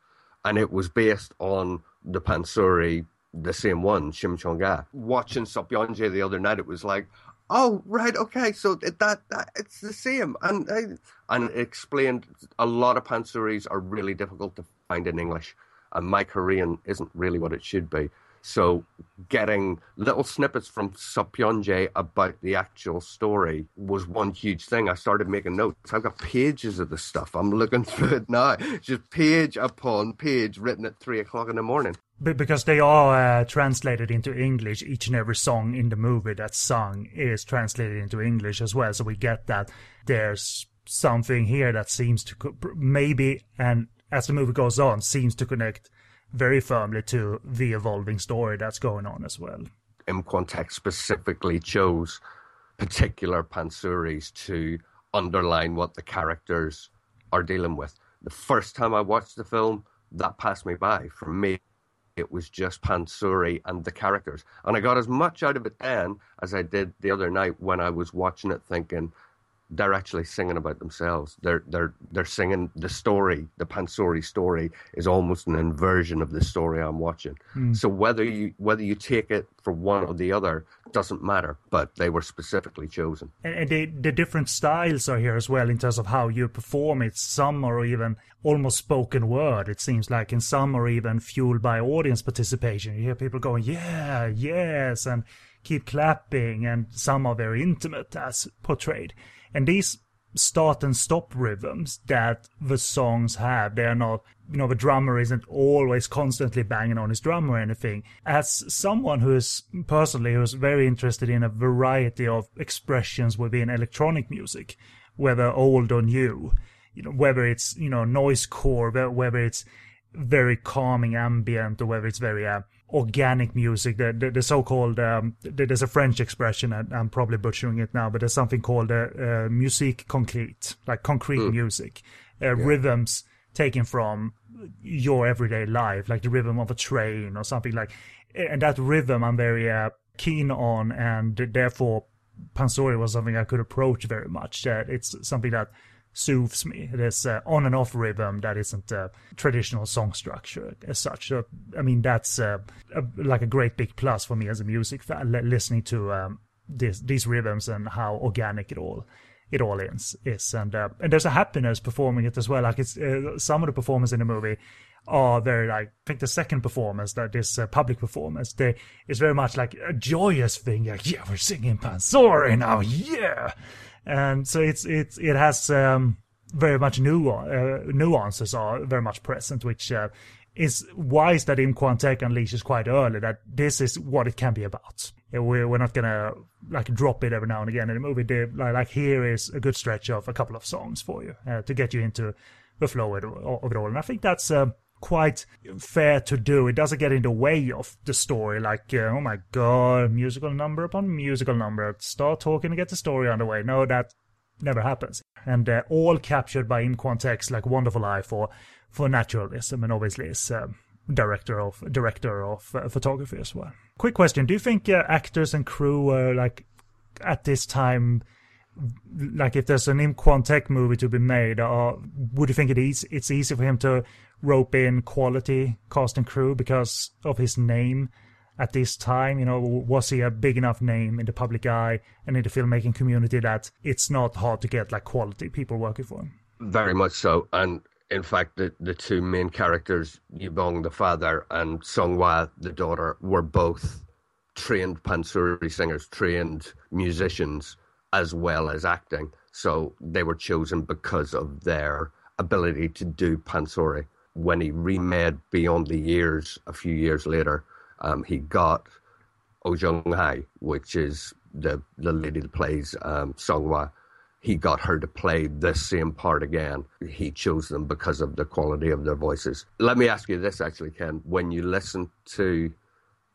and it was based on the Pansori, the same one, Simchonga. Watching Seopyeonjae the other night, it was like, oh, right, okay, so that, that it's the same. And and it explained a lot of Pansoris are really difficult to find in English, and my Korean isn't really what it should be. So getting little snippets from Seopyeonjae about the actual story was one huge thing. I started making notes. I've got pages of this stuff. I'm looking through it now. Just page upon page written at three o'clock in the morning. Because they are uh, translated into English. Each and every song in the movie that's sung is translated into English as well. So we get that there's something here that seems to co- maybe, and as the movie goes on, seems to connect very firmly to the evolving story that's going on as well. In-contact specifically chose particular Pansuris to underline what the characters are dealing with. The first time I watched the film, that passed me by. For me, it was just Pansori and the characters. And I got as much out of it then as I did the other night when I was watching it thinking, they're actually singing about themselves. They're they're they're singing the story. The Pansori story is almost an inversion of the story I'm watching. Mm. So whether you whether you take it for one or the other doesn't matter. But they were specifically chosen. And the the different styles are here as well in terms of how you perform it. Some are even almost spoken word. It seems like, and some are even fueled by audience participation. You hear people going, yeah, yes, and keep clapping, and some are very intimate as portrayed. And these start and stop rhythms that the songs have, they are not, you know, the drummer isn't always constantly banging on his drum or anything. As someone who is personally, who is very interested in a variety of expressions within electronic music, whether old or new, you know, whether it's, you know, noisecore, whether it's very calming ambient, or whether it's very uh, organic music, the the, the so-called um, the, there's a French expression, and I'm probably butchering it now, but there's something called uh, uh, musique concrète, like concrete mm. music, uh, yeah. rhythms taken from your everyday life, like the rhythm of a train or something like. And that rhythm I'm very uh, keen on, and therefore Pansori was something I could approach very much. Uh, it's something that soothes me. There's uh, on and off rhythm that isn't a traditional song structure as such. So, I mean, that's uh, a, like a great big plus for me as a music fan, listening to um, this, these rhythms and how organic it all it all is. is. And uh, and there's a happiness performing it as well. Like it's uh, some of the performers in the movie are very like, I think the second performance, that this uh, public performance, they is very much like a joyous thing. Like, yeah, we're singing Pansori now, yeah. And so it's it's it has um, very much nu- uh, nuances are very much present, which uh, is wise that in Quantek unleashes quite early that this is what it can be about. We're, we're not gonna like drop it every now and again in the movie. They, like, like here is a good stretch of a couple of songs for you uh, to get you into the flow of it all, and I think that's uh, quite fair to do. It doesn't get in the way of the story, like uh, oh my god, musical number upon musical number, start talking to get the story underway. No, that never happens. And uh, all captured by in Quantek's like wonderful eye for for naturalism, and obviously is um, director of director of uh, photography as well. Quick question: do you think uh, actors and crew were like at this time, like if there's an in Quantek movie to be made, or would you think it is it's easy for him to rope in quality cast and crew because of his name at this time? You know, was he a big enough name in the public eye and in the filmmaking community that it's not hard to get like quality people working for him? Very much so. And in fact, the, the two main characters, Yubong the father and Songhwa the daughter, were both trained Pansori singers, trained musicians, as well as acting. So they were chosen because of their ability to do Pansori. When he remade Beyond the Years a few years later, um, he got Oh Jung-hai, which is the, the lady that plays um, Songhwa. He got her to play the same part again. He chose them because of the quality of their voices. Let me ask you this, actually, Ken. When you listen to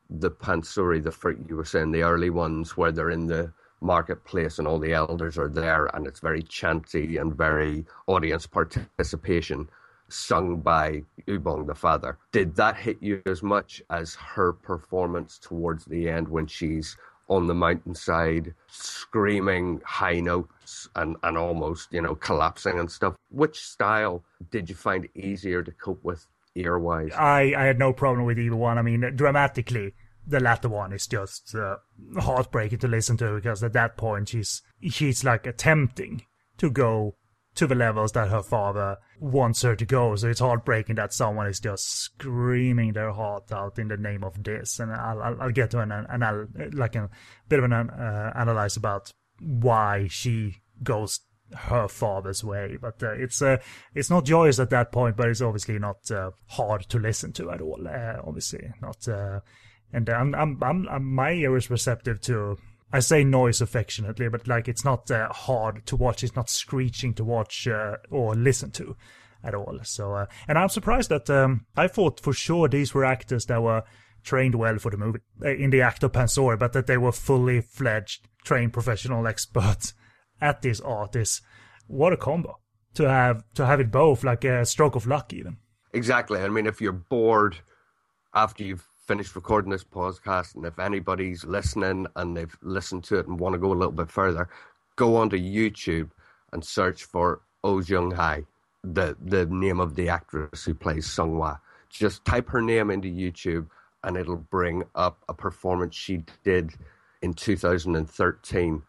the Pansori, the first, you were saying the early ones where they're in the marketplace and all the elders are there and it's very chanty and very audience participation, sung by Yubong the father. Did that hit you as much as her performance towards the end when she's on the mountainside screaming high notes and, and almost, you know, collapsing and stuff? Which style did you find easier to cope with ear-wise? I, I had no problem with either one. I mean, dramatically, the latter one is just uh, heartbreaking to listen to, because at that point she's, she's like attempting to go to the levels that her father wants her to go. So it's heartbreaking that someone is just screaming their heart out in the name of this. And I'll I'll, I'll get to an, an, an like a bit of an uh, analyze about why she goes her father's way. But uh, it's uh, it's not joyous at that point, but it's obviously not uh, hard to listen to at all. Uh, obviously not. Uh, and I'm, I'm I'm I'm my ear is receptive to. I say noise affectionately, but like it's not uh, hard to watch. It's not screeching to watch uh, or listen to at all. So, uh, and I'm surprised that um, I thought for sure these were actors that were trained well for the movie in the act of Pansori, but that they were fully fledged, trained professional experts at this art. Is what a combo to have to have it both, like a stroke of luck, even. Exactly. I mean, if you're bored after you've finished recording this podcast, and if anybody's listening and they've listened to it and want to go a little bit further, go onto YouTube and search for Oh Jung-hye, the, the name of the actress who plays Sunghwa. Just type her name into YouTube and it'll bring up a performance she did in two thousand thirteen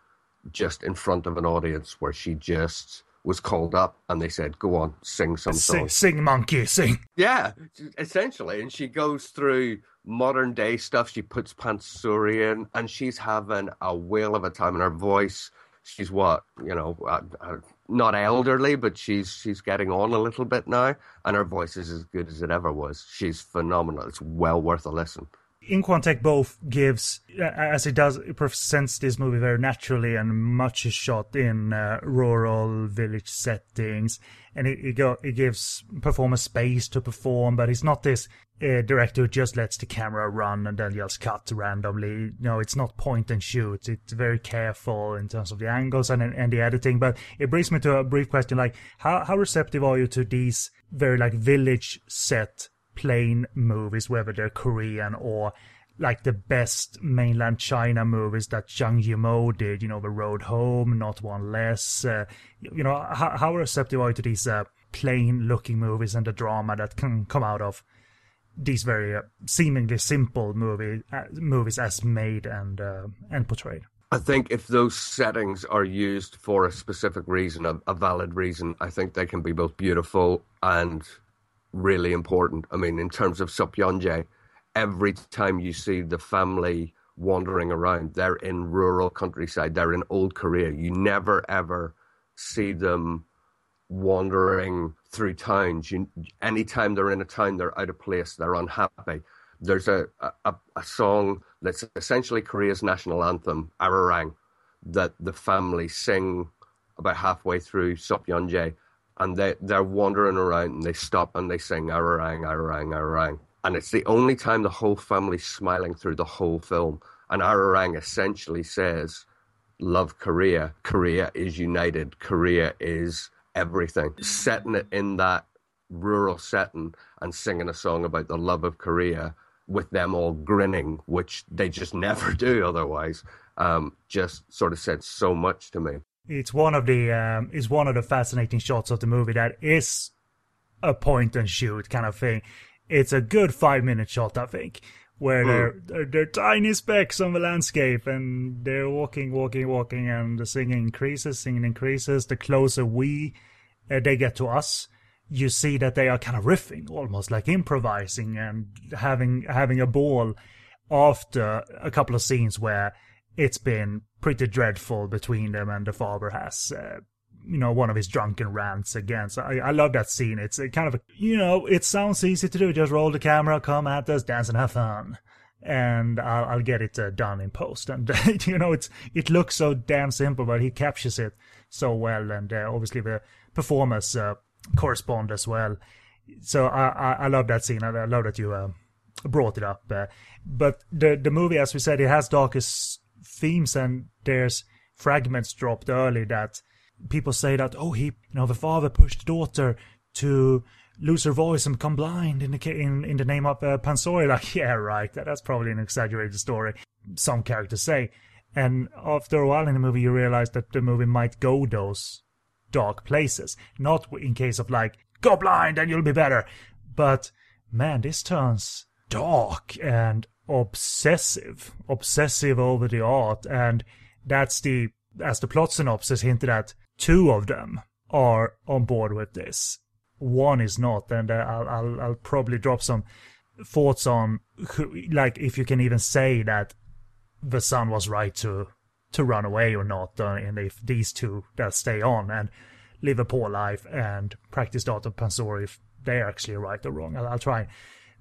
just in front of an audience where she just was called up and they said, go on, sing some song. Sing, sing, monkey, sing. Yeah, essentially. And she goes through modern day stuff. She puts Pansori in and she's having a whale of a time in her voice. She's what, you know, uh, uh, not elderly, but she's she's getting on a little bit now. And her voice is as good as it ever was. She's phenomenal. It's well worth a listen. Inquantek both gives, as it does, it presents this movie very naturally, and much is shot in uh, rural village settings, and it it, go, it gives performers space to perform, but it's not this uh, director who just lets the camera run and then just cut randomly. No, it's not point and shoot. It's very careful in terms of the angles and and the editing. But it brings me to a brief question: like, how how receptive are you to these very like village set plain movies, whether they're Korean or like the best mainland China movies that Zhang Yimou did, you know, The Road Home, Not One Less, uh, you know, how, how receptive are you to these uh, plain looking movies and the drama that can come out of these very uh, seemingly simple movie, uh, movies as made and uh, and portrayed? I think if those settings are used for a specific reason, a, a valid reason, I think they can be both beautiful and really important. I mean, in terms of Seopyeonjae, every time you see the family wandering around, they're in rural countryside, they're in old Korea. You never, ever see them wandering through towns. You, anytime they're in a town, they're out of place, they're unhappy. There's a, a, a song that's essentially Korea's national anthem, Ararang, that the family sing about halfway through Seopyeonjae. And they, they're wandering around and they stop and they sing Ararang, Ararang, Ararang. And it's the only time the whole family's smiling through the whole film. And Ararang essentially says, love Korea. Korea is united. Korea is everything. Setting it in that rural setting and singing a song about the love of Korea with them all grinning, which they just never do otherwise, um, just sort of said so much to me. It's one of the um, it's one of the fascinating shots of the movie that is a point and shoot kind of thing. It's a good five minute shot, I think, where mm. they're, they're they're tiny specks on the landscape and they're walking, walking, walking, and the singing increases, singing increases. The closer we uh, they get to us, you see that they are kind of riffing, almost like improvising and having having a ball. After a couple of scenes where it's been pretty dreadful between them, and the father has, uh, you know, one of his drunken rants again. So I, I love that scene. It's a kind of, a, you know, it sounds easy to do. Just roll the camera, come at us, dance and have fun, and I'll, I'll get it uh, done in post. And you know, it's it looks so damn simple, but he captures it so well, and uh, obviously the performers uh, correspond as well. So I, I, I love that scene. I, I love that you uh, brought it up. Uh, but the the movie, as we said, it has darkest themes, and there's fragments dropped early that people say that, oh, he, you know, the father pushed the daughter to lose her voice and become blind in the in, in the name of uh, Pansori. Like, yeah, right, that, that's probably an exaggerated story, some characters say. And after a while in the movie, you realize that the movie might go those dark places, not in case of like, go blind and you'll be better, but man, this turns dark and obsessive obsessive over the art. And that's the, as the plot synopsis hinted at, two of them are on board with this, one is not. And I'll I'll, I'll probably drop some thoughts on who, like, if you can even say that the son was right to to run away or not, and if these two that stay on and live a poor life and practice the art of Pansori, if they're actually right or wrong. I'll, I'll try and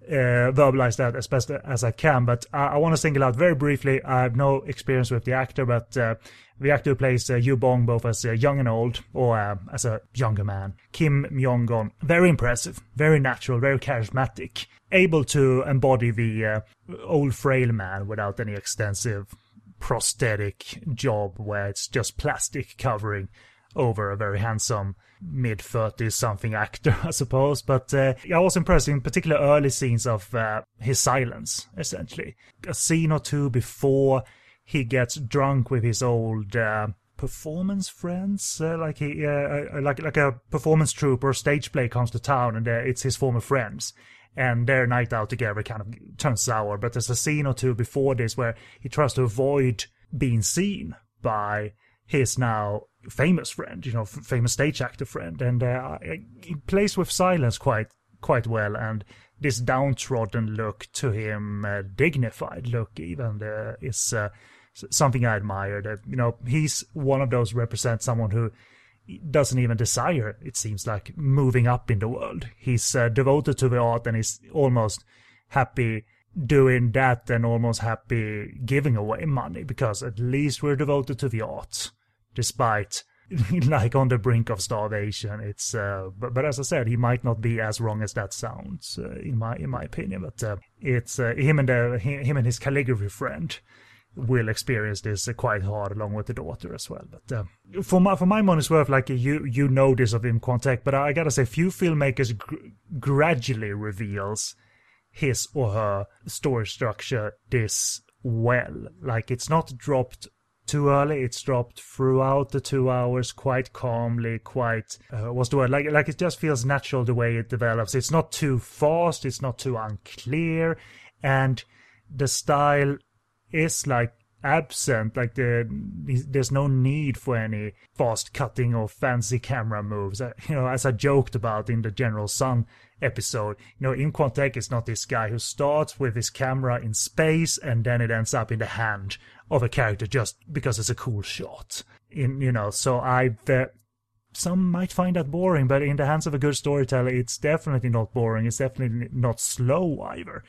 Uh, verbalize that as best as I can, but I, I want to single out very briefly. I have no experience with the actor, but uh, the actor who plays uh, Yu Bong both as uh, young and old, or uh, as a younger man, Kim Myong-gon. Very impressive, very natural, very charismatic, able to embody the uh, old frail man without any extensive prosthetic job where it's just plastic covering over a very handsome mid-thirties-something actor, I suppose. But uh, I was impressed in particular early scenes of uh, his silence, essentially. A scene or two before he gets drunk with his old uh, performance friends, uh, like he, uh, like like a performance troupe or stage play comes to town, and uh, it's his former friends, and their night out together kind of turns sour. But there's a scene or two before this where he tries to avoid being seen by his now famous friend, you know, f- famous stage actor friend, and uh, he plays with silence quite quite well, and this downtrodden look to him, uh, dignified look even, uh, is uh, something I admire. That, you know, he's one of those represents someone who doesn't even desire, it seems like, moving up in the world. He's uh, devoted to the art, and he's almost happy doing that, and almost happy giving away money, because at least we're devoted to the art, despite like on the brink of starvation. It's uh, but, but as I said, he might not be as wrong as that sounds, uh, in my in my opinion. But uh, it's uh, him and the, him and his calligraphy friend will experience this uh, quite hard, along with the daughter as well. But uh, for my for my money's worth, like you you know this of Wim Kwon-Tek, but I gotta say, few filmmakers gr- gradually reveals his or her story structure this well. Like, it's not dropped too early, it's dropped throughout the two hours, quite calmly, quite uh, what's the word, like like it just feels natural the way it develops. It's not too fast, it's not too unclear, and the style is like absent. Like the there's no need for any fast cutting or fancy camera moves. I, you know, as I joked about in the General Sun episode, you know, Wim Kwon-Tek is not this guy who starts with his camera in space and then it ends up in the hand of a character just because it's a cool shot. In you know, so I uh, some might find that boring, but in the hands of a good storyteller, it's definitely not boring. It's definitely not slow either.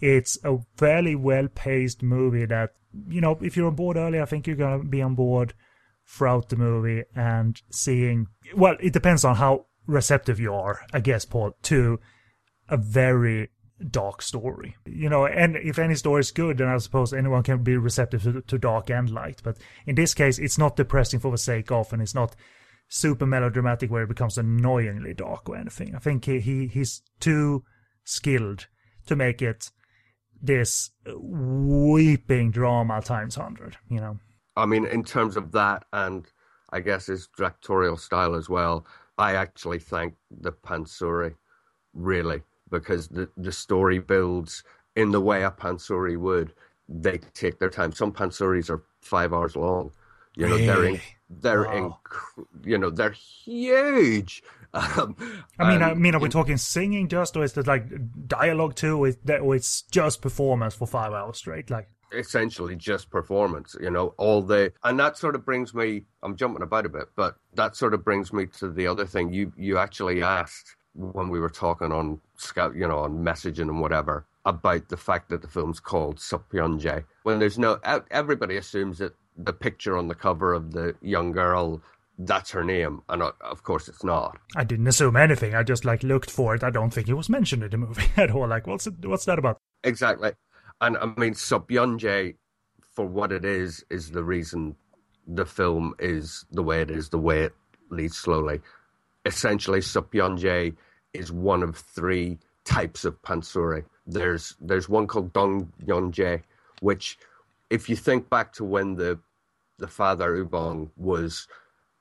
It's a fairly well-paced movie that, you know, if you're on board early, I think you're gonna be on board throughout the movie, and seeing, well, it depends on how receptive you are, I guess, Paul, to a very dark story, you know. And if any story is good, then I suppose anyone can be receptive to, to dark and light. But in this case, it's not depressing for the sake of, and it's not super melodramatic where it becomes annoyingly dark or anything. I think he, he he's too skilled to make it this weeping drama times one hundred, you know. I mean, in terms of that, and I guess his directorial style as well, I actually thank the Pansori, really, because the, the story builds in the way a Pansori would. They take their time. Some Pansoris are five hours long. You know, really? they're in, they're wow. inc- you know, they're huge. Um, I mean, um, I mean, are we talking singing just, or is it like dialogue too, or, is that, or it's just performance for five hours straight? Like essentially just performance, you know, all the, and that sort of brings me, I'm jumping about a bit, but that sort of brings me to the other thing you, you actually asked when we were talking on Scout, you know, on messaging and whatever, about the fact that the film's called Seopyeonjae. When there's no, everybody assumes that the picture on the cover of the young girl, that's her name, and of course it's not. I didn't assume anything. I just like looked for it. I don't think it was mentioned in the movie at all. Like, what's it, what's that about? Exactly. And I mean, Seopyeonjae, for what it is, is the reason the film is the way it is, the way it leads slowly. Essentially, Seopyeonjae is one of three types of Pansori. There's there's one called Dongyonjae, which, if you think back to when the the father Ubong was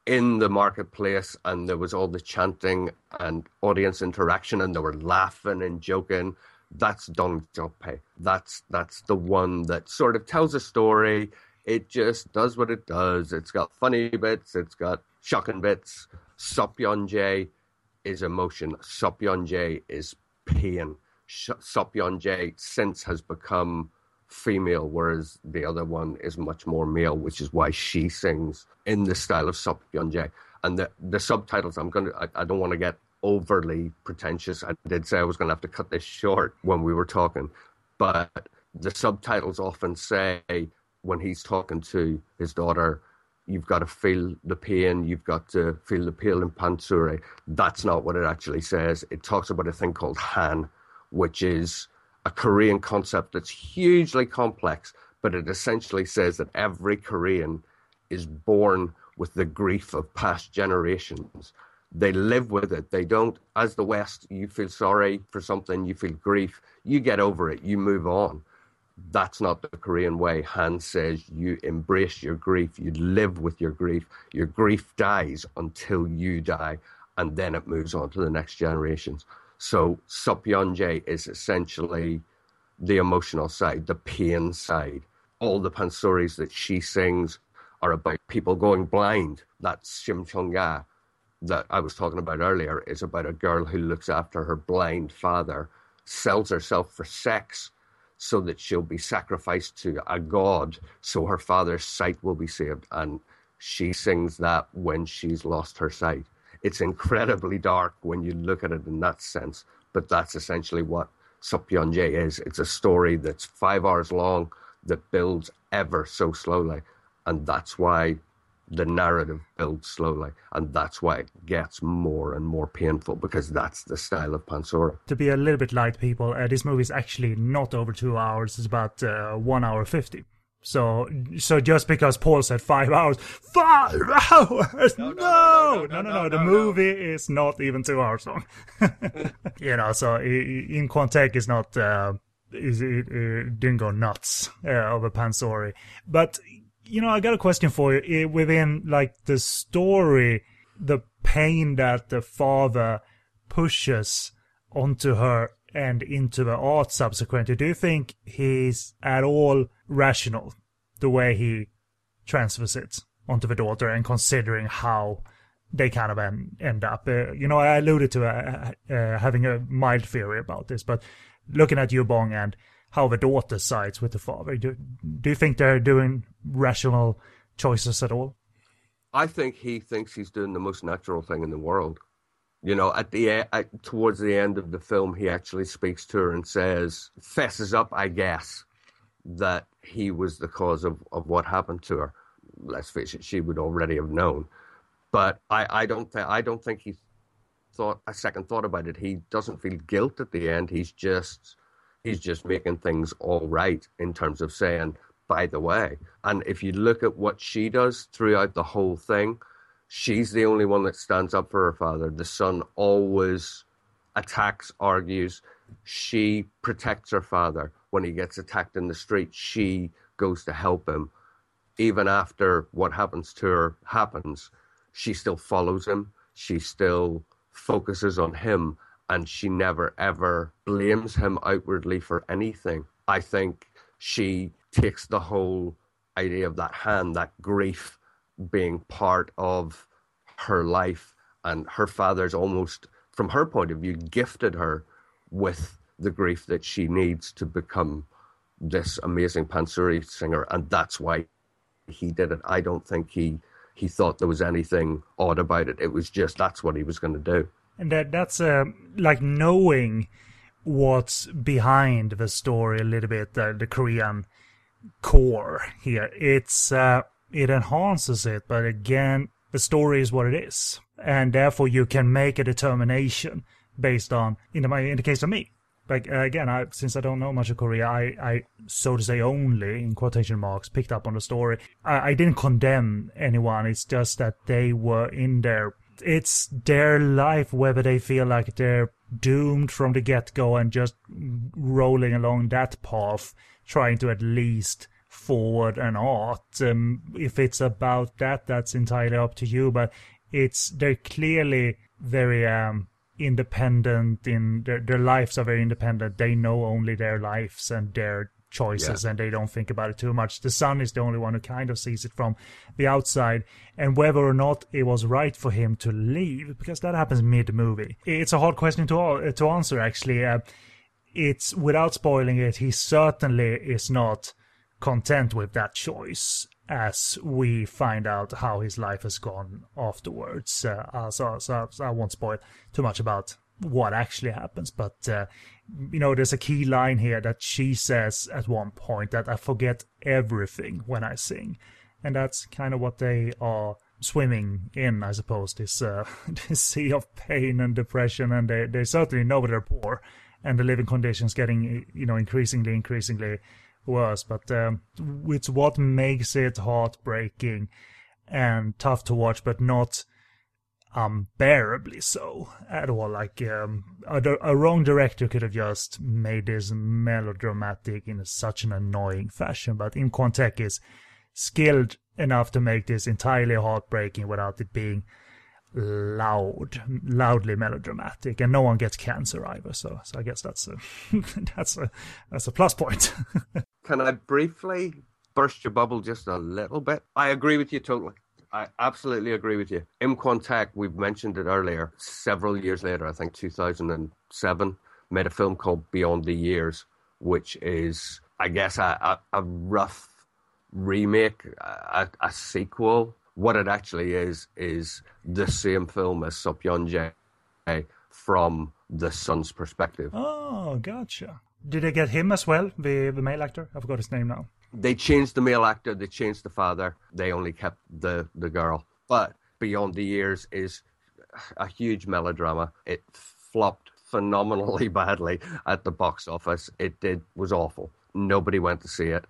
in the marketplace and there was all the chanting and audience interaction and they were laughing and joking, that's Dongyonpe. That's that's the one that sort of tells a story. It just does what it does. It's got funny bits. It's got shocking bits. Seopyeonjae is emotion. Seopyeonjae is pain. Seopyeonjae since has become female, whereas the other one is much more male, which is why she sings in the style of Seopyeonjae. And the, the subtitles, I'm going to, I, I don't want to get overly pretentious. I did say I was going to have to cut this short when we were talking, but the subtitles often say, when he's talking to his daughter, you've got to feel the pain, you've got to feel the pain in Pansori. That's not what it actually says. It talks about a thing called Han, which is a Korean concept that's hugely complex, but it essentially says that every Korean is born with the grief of past generations. They live with it. They don't, as the West, you feel sorry for something, you feel grief, you get over it, you move on. That's not the Korean way. Han says you embrace your grief, you live with your grief, your grief dies until you die, and then it moves on to the next generations. So Seopyeonjae is essentially the emotional side, the pain side. All the pansoris that she sings are about people going blind. That's Shimchonga that I was talking about earlier is about a girl who looks after her blind father, sells herself for sex so that she'll be sacrificed to a god so her father's sight will be saved. And she sings that when she's lost her sight. It's incredibly dark when you look at it in that sense, but that's essentially what Seopyeonjae is. It's a story that's five hours long that builds ever so slowly, and that's why the narrative builds slowly, and that's why it gets more and more painful, because that's the style of pansori. To be a little bit light, people, uh, this movie is actually not over two hours. It's about uh, one hour fifty. So, so just because Paul said five hours, five hours, no, no, no, no, no, no, no, no, no, no the no, movie no. is not even two hours long. You know, so In Kwon-taek is not, uh, is, it, it didn't go nuts uh, over pansori. But, you know, I got a question for you. Within, like, the story, the pain that the father pushes onto her and into the art subsequently, do you think he's at all rational the way he transfers it onto the daughter and considering how they kind of end, end up? Uh, you know, I alluded to uh, uh, having a mild theory about this, but looking at Yubong and how the daughter sides with the father, do, do you think they're doing rational choices at all? I think he thinks he's doing the most natural thing in the world. You know, at the at, towards the end of the film, he actually speaks to her and says, fesses up, I guess, that he was the cause of, of what happened to her. Let's face it, she would already have known. But I, I don't th- I don't think he thought a second thought about it. He doesn't feel guilt at the end. He's just he's just making things all right in terms of saying, by the way. And if you look at what she does throughout the whole thing, she's the only one that stands up for her father. The son always attacks, argues. She protects her father. When he gets attacked in the street, she goes to help him. Even after what happens to her happens, she still follows him. She still focuses on him, and she never, ever blames him outwardly for anything. I think she takes the whole idea of that hand, that grief, being part of her life, and her father's almost, from her point of view, gifted her with the grief that she needs to become this amazing pansori singer, and that's why he did it. I don't think he he thought there was anything odd about it. It was just that's what he was going to do. And that that's uh, like knowing what's behind the story a little bit, uh, the Korean core here. It's uh It enhances it, but again, the story is what it is. And therefore, you can make a determination based on, in the, in the case of me, like uh, again, I, since I don't know much of Korea, I, I, so to say, only, in quotation marks, picked up on the story. I, I didn't condemn anyone, it's just that they were in there. It's their life, whether they feel like they're doomed from the get-go and just rolling along that path, trying to at least forward an art. Um, if it's about that, that's entirely up to you, but it's they're clearly very um, independent in their, their lives are very independent. They know only their lives and their choices, yeah. And they don't think about it too much. The son is the only one who kind of sees it from the outside, and whether or not it was right for him to leave, because that happens mid-movie. It's a hard question to, uh, to answer, actually. Uh, it's, without spoiling it, he certainly is not content with that choice, as we find out how his life has gone afterwards. Uh, so, so, so I won't spoil too much about what actually happens, but uh, you know, there's a key line here that she says at one point, that I forget everything when I sing, and that's kind of what they are swimming in, I suppose, this, uh, this sea of pain and depression, and they, they certainly know that they're poor, and the living conditions getting, you know, increasingly, increasingly worse, but um, it's what makes it heartbreaking and tough to watch, but not unbearably so at all. Like um, a, a wrong director could have just made this melodramatic in such an annoying fashion, but Imhotep is skilled enough to make this entirely heartbreaking without it being loud, loudly melodramatic, and no one gets cancer either. So, so I guess that's a that's a that's a plus point. Can I briefly burst your bubble just a little bit? I agree with you totally. I absolutely agree with you. Imhotep, we've mentioned it earlier, several years later, I think two thousand seven, made a film called Beyond the Years, which is, I guess, a, a, a rough remake, a, a sequel. What it actually is, is the same film as Sopyeon Jae from the son's perspective. Oh, gotcha. Did they get him as well, the, the male actor? I forgot his name now. They changed the male actor, they changed the father, they only kept the, the girl. But Beyond the Years is a huge melodrama. It flopped phenomenally badly at the box office. It did was awful. Nobody went to see it.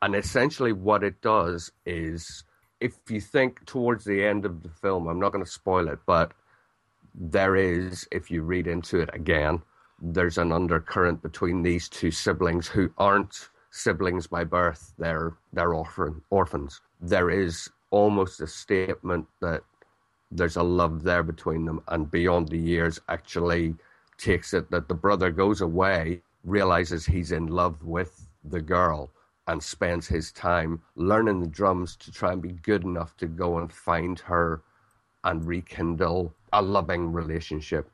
And essentially what it does is, if you think towards the end of the film, I'm not going to spoil it, but there is, if you read into it again, there's an undercurrent between these two siblings who aren't siblings by birth, they're they're orphan, orphans. There is almost a statement that there's a love there between them, and Beyond the Years actually takes it that the brother goes away, realizes he's in love with the girl, and spends his time learning the drums to try and be good enough to go and find her and rekindle a loving relationship.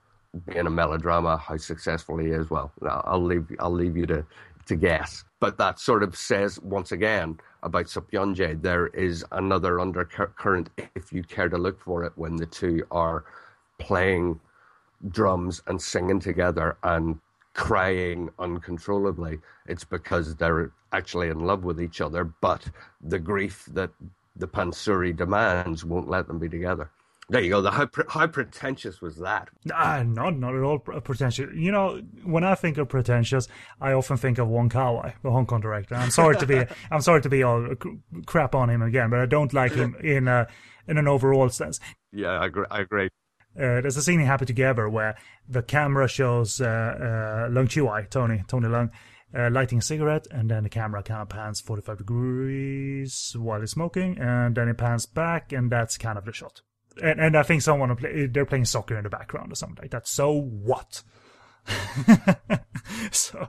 Being a melodrama, how successful he is, well, I'll leave I'll leave you to to guess. But that sort of says, once again, about Sopyeon Jae, there is another undercurrent, if you care to look for it, when the two are playing drums and singing together and crying uncontrollably. It's because they're actually in love with each other, but the grief that the pansori demands won't let them be together. There you go. The, how, pre- how pretentious was that? Ah, not not at all pretentious. You know, when I think of pretentious, I often think of Wong Kar-wai, the Hong Kong director. I'm sorry to be I'm sorry to be all crap on him again, but I don't like him in a, in an overall sense. Yeah, I agree. I agree. Uh, there's a scene in Happy Together where the camera shows uh, uh, Leung Chee-wai, Tony Tony Leung, Uh, lighting a cigarette, and then the camera kind of pans forty-five degrees while he's smoking, and then it pans back, and that's kind of the shot. And, and I think someone play, they're playing soccer in the background or something like that. So what? so,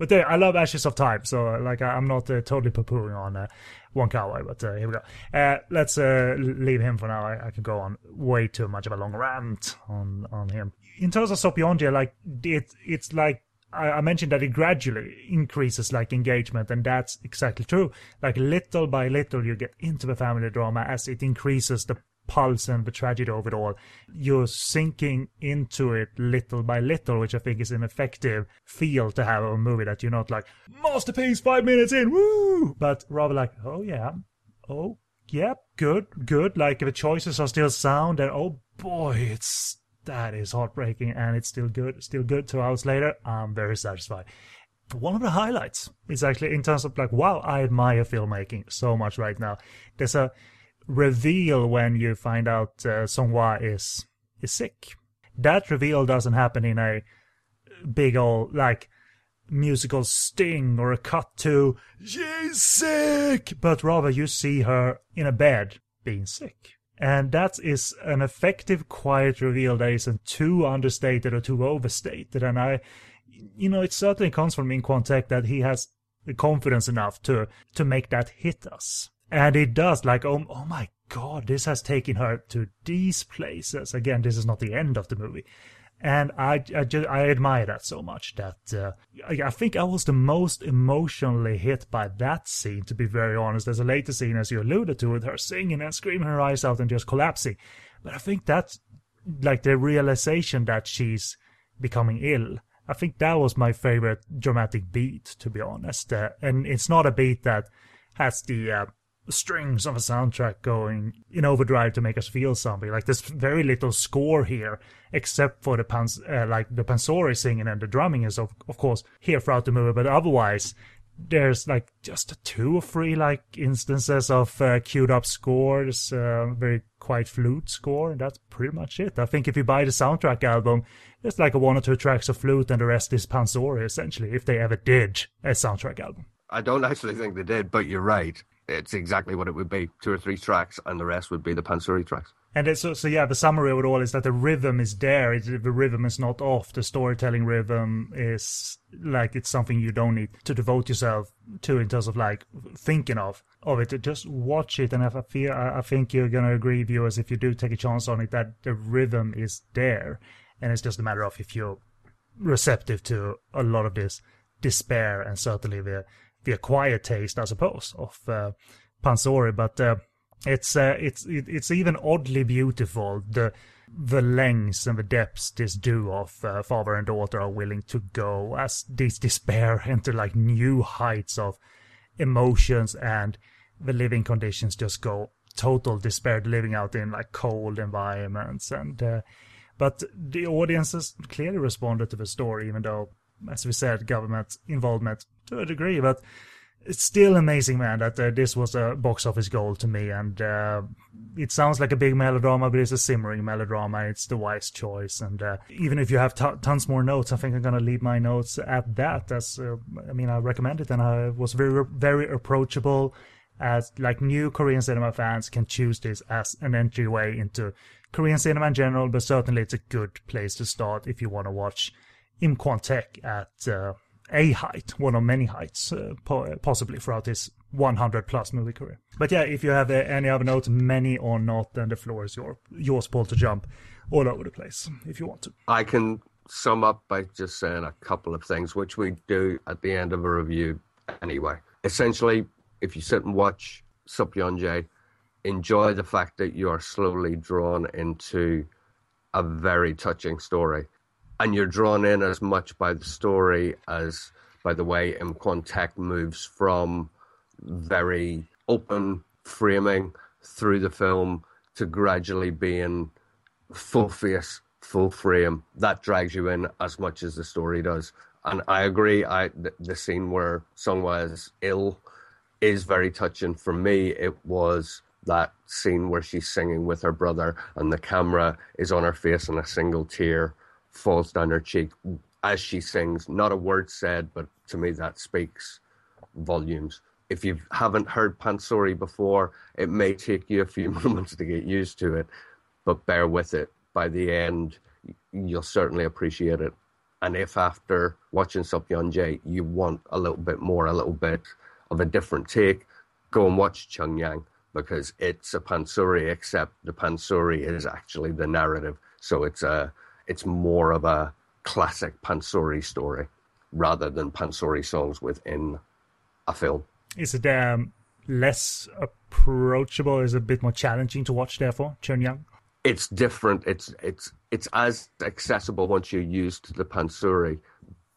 but there, I love Ashes of Time. So, like, I, I'm not uh, totally poo-pooing on uh, Wong Kar-wai, but uh, here we go. Uh, let's uh, leave him for now. I, I can go on way too much of a long rant on on him. In terms of Sopyeon Jae, like it, it's like. I mentioned that it gradually increases like engagement, and that's exactly true. Like little by little, you get into the family drama as it increases the pulse and the tragedy of it all. You're sinking into it little by little, which I think is an effective feel to have of a movie, that you're not like masterpiece five minutes in, woo, but rather like, oh yeah, oh yep, yeah, good, good. Like the choices are still sound, and oh boy, it's. That is heartbreaking, and it's still good. Still good. Two hours later, I'm very satisfied. But one of the highlights is actually in terms of like, wow, I admire filmmaking so much right now. There's a reveal when you find out uh, Songhwa is is sick. That reveal doesn't happen in a big old like musical sting or a cut to she's sick, but rather you see her in a bed being sick. And that is an effective, quiet reveal that isn't too understated or too overstated. And I, you know, it certainly comes from Imhotep that he has the confidence enough to, to make that hit us. And it does, like, oh, oh my God, this has taken her to these places. Again, this is not the end of the movie. And I, I, just, I admire that so much that uh, I, I think I was the most emotionally hit by that scene, to be very honest. There's a later scene, as you alluded to, with her singing and screaming her eyes out and just collapsing. But I think that's like the realization that she's becoming ill. I think that was my favorite dramatic beat, to be honest. Uh, and it's not a beat that has the... Uh, strings of a soundtrack going in overdrive to make us feel something. Like there's very little score here, except for the pans uh, like the pansori singing, and the drumming is of, of course here throughout the movie. But otherwise, there's like just two or three like instances of uh, queued up scores, uh, very quite flute score, and that's pretty much it. I think if you buy the soundtrack album, there's like a one or two tracks of flute, and the rest is Panzori, essentially, if they ever did a soundtrack album. I don't actually think they did, but you're right. It's exactly what it would be, two or three tracks, and the rest would be the Panzori tracks. And it's, so, so yeah, the summary of it all is that the rhythm is there. It, the rhythm is not off. The storytelling rhythm is like it's something you don't need to devote yourself to in terms of like thinking of of it. Just watch it, and I fear I think you're going to agree, viewers, if you do take a chance on it, that the rhythm is there, and it's just a matter of if you're receptive to a lot of this despair and certainly the the acquired taste, I suppose, of uh, Panzori, but. Uh, It's uh, it's it's even oddly beautiful, the the lengths and the depths this duo of uh, father and daughter are willing to go as these despair into like new heights of emotions, and the living conditions just go total despair, living out in like cold environments. And uh, but the audiences clearly responded to the story, even though, as we said, government involvement to a degree, but. It's still amazing, man, that uh, this was a box office goal to me, and uh, it sounds like a big melodrama, but it's a simmering melodrama. It's the wise choice, and uh, even if you have t- tons more notes, I think I'm going to leave my notes at that. As uh, I mean, I recommend it, and I was very, very approachable. As like new Korean cinema fans can choose this as an entryway into Korean cinema in general, but certainly it's a good place to start if you want to watch Im Kwon Taek at. Uh, A height, one of many heights, uh, po- possibly throughout his one hundred plus movie career. But yeah, if you have uh, any other notes, many or not, then the floor is your, yours, Paul, to jump all over the place if you want to. I can sum up by just saying a couple of things, which we do at the end of a review anyway. Essentially, if you sit and watch Sup Yeon-jae, enjoy the fact that you are slowly drawn into a very touching story. And you're drawn in as much by the story as by the way Im Kwon Taek moves from very open framing through the film to gradually being full face, full frame. That drags you in as much as the story does. And I agree, I, the, the scene where Sunghwa is ill is very touching. For me, it was that scene where she's singing with her brother and the camera is on her face and a single tear falls down her cheek as she sings. Not a word said, but to me that speaks volumes. If you haven't heard Panzori before, it may take you a few moments to get used to it, but bear with it. By the end, you'll certainly appreciate it. And if after watching Sup Yeon-jae, you want a little bit more, a little bit of a different take, go and watch Chungyang, because it's a Panzori, except the Panzori is actually the narrative. So it's a It's more of a classic Panzori story rather than Panzori songs within a film. Is it um, less approachable? Is it a bit more challenging to watch, therefore, Chungyang? It's different. It's it's it's as accessible once you're used to the Panzori.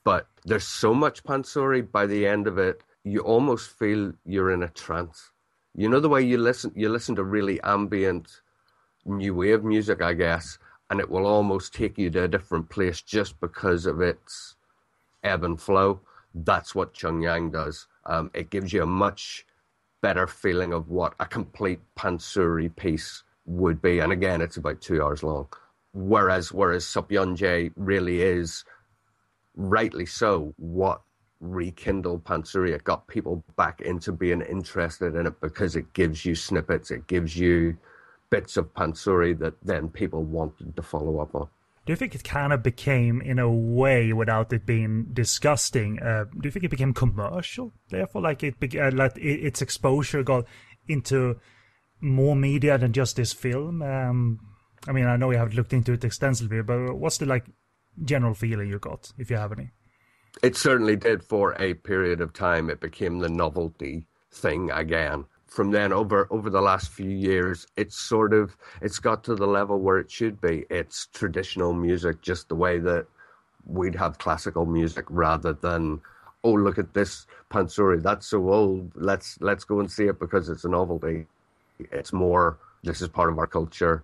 But there's so much Panzori, by the end of it, you almost feel you're in a trance. You know the way you listen, you listen to really ambient new wave music, I guess, and it will almost take you to a different place just because of its ebb and flow. That's what Chungyang does. Um, it gives you a much better feeling of what a complete Panzori piece would be. And again, it's about two hours long. Whereas whereas Sup Yeon-jae really is, rightly so, what rekindled Panzori. It got people back into being interested in it because it gives you snippets. It gives you bits of Panzori that then people wanted to follow up on. Do you think it kind of became, in a way, without it being disgusting, uh, do you think it became commercial? Therefore, like it, be- uh, like it, its exposure got into more media than just this film? Um, I mean, I know you haven't looked into it extensively, but what's the like general feeling you got, if you have any? It certainly did for a period of time. It became the novelty thing again. From then over over the last few years, it's sort of it's got to the level where it should be. It's traditional music, just the way that we'd have classical music, rather than, oh, look at this Panzori, that's so old. Let's let's go and see it because it's a novelty. It's more, this is part of our culture,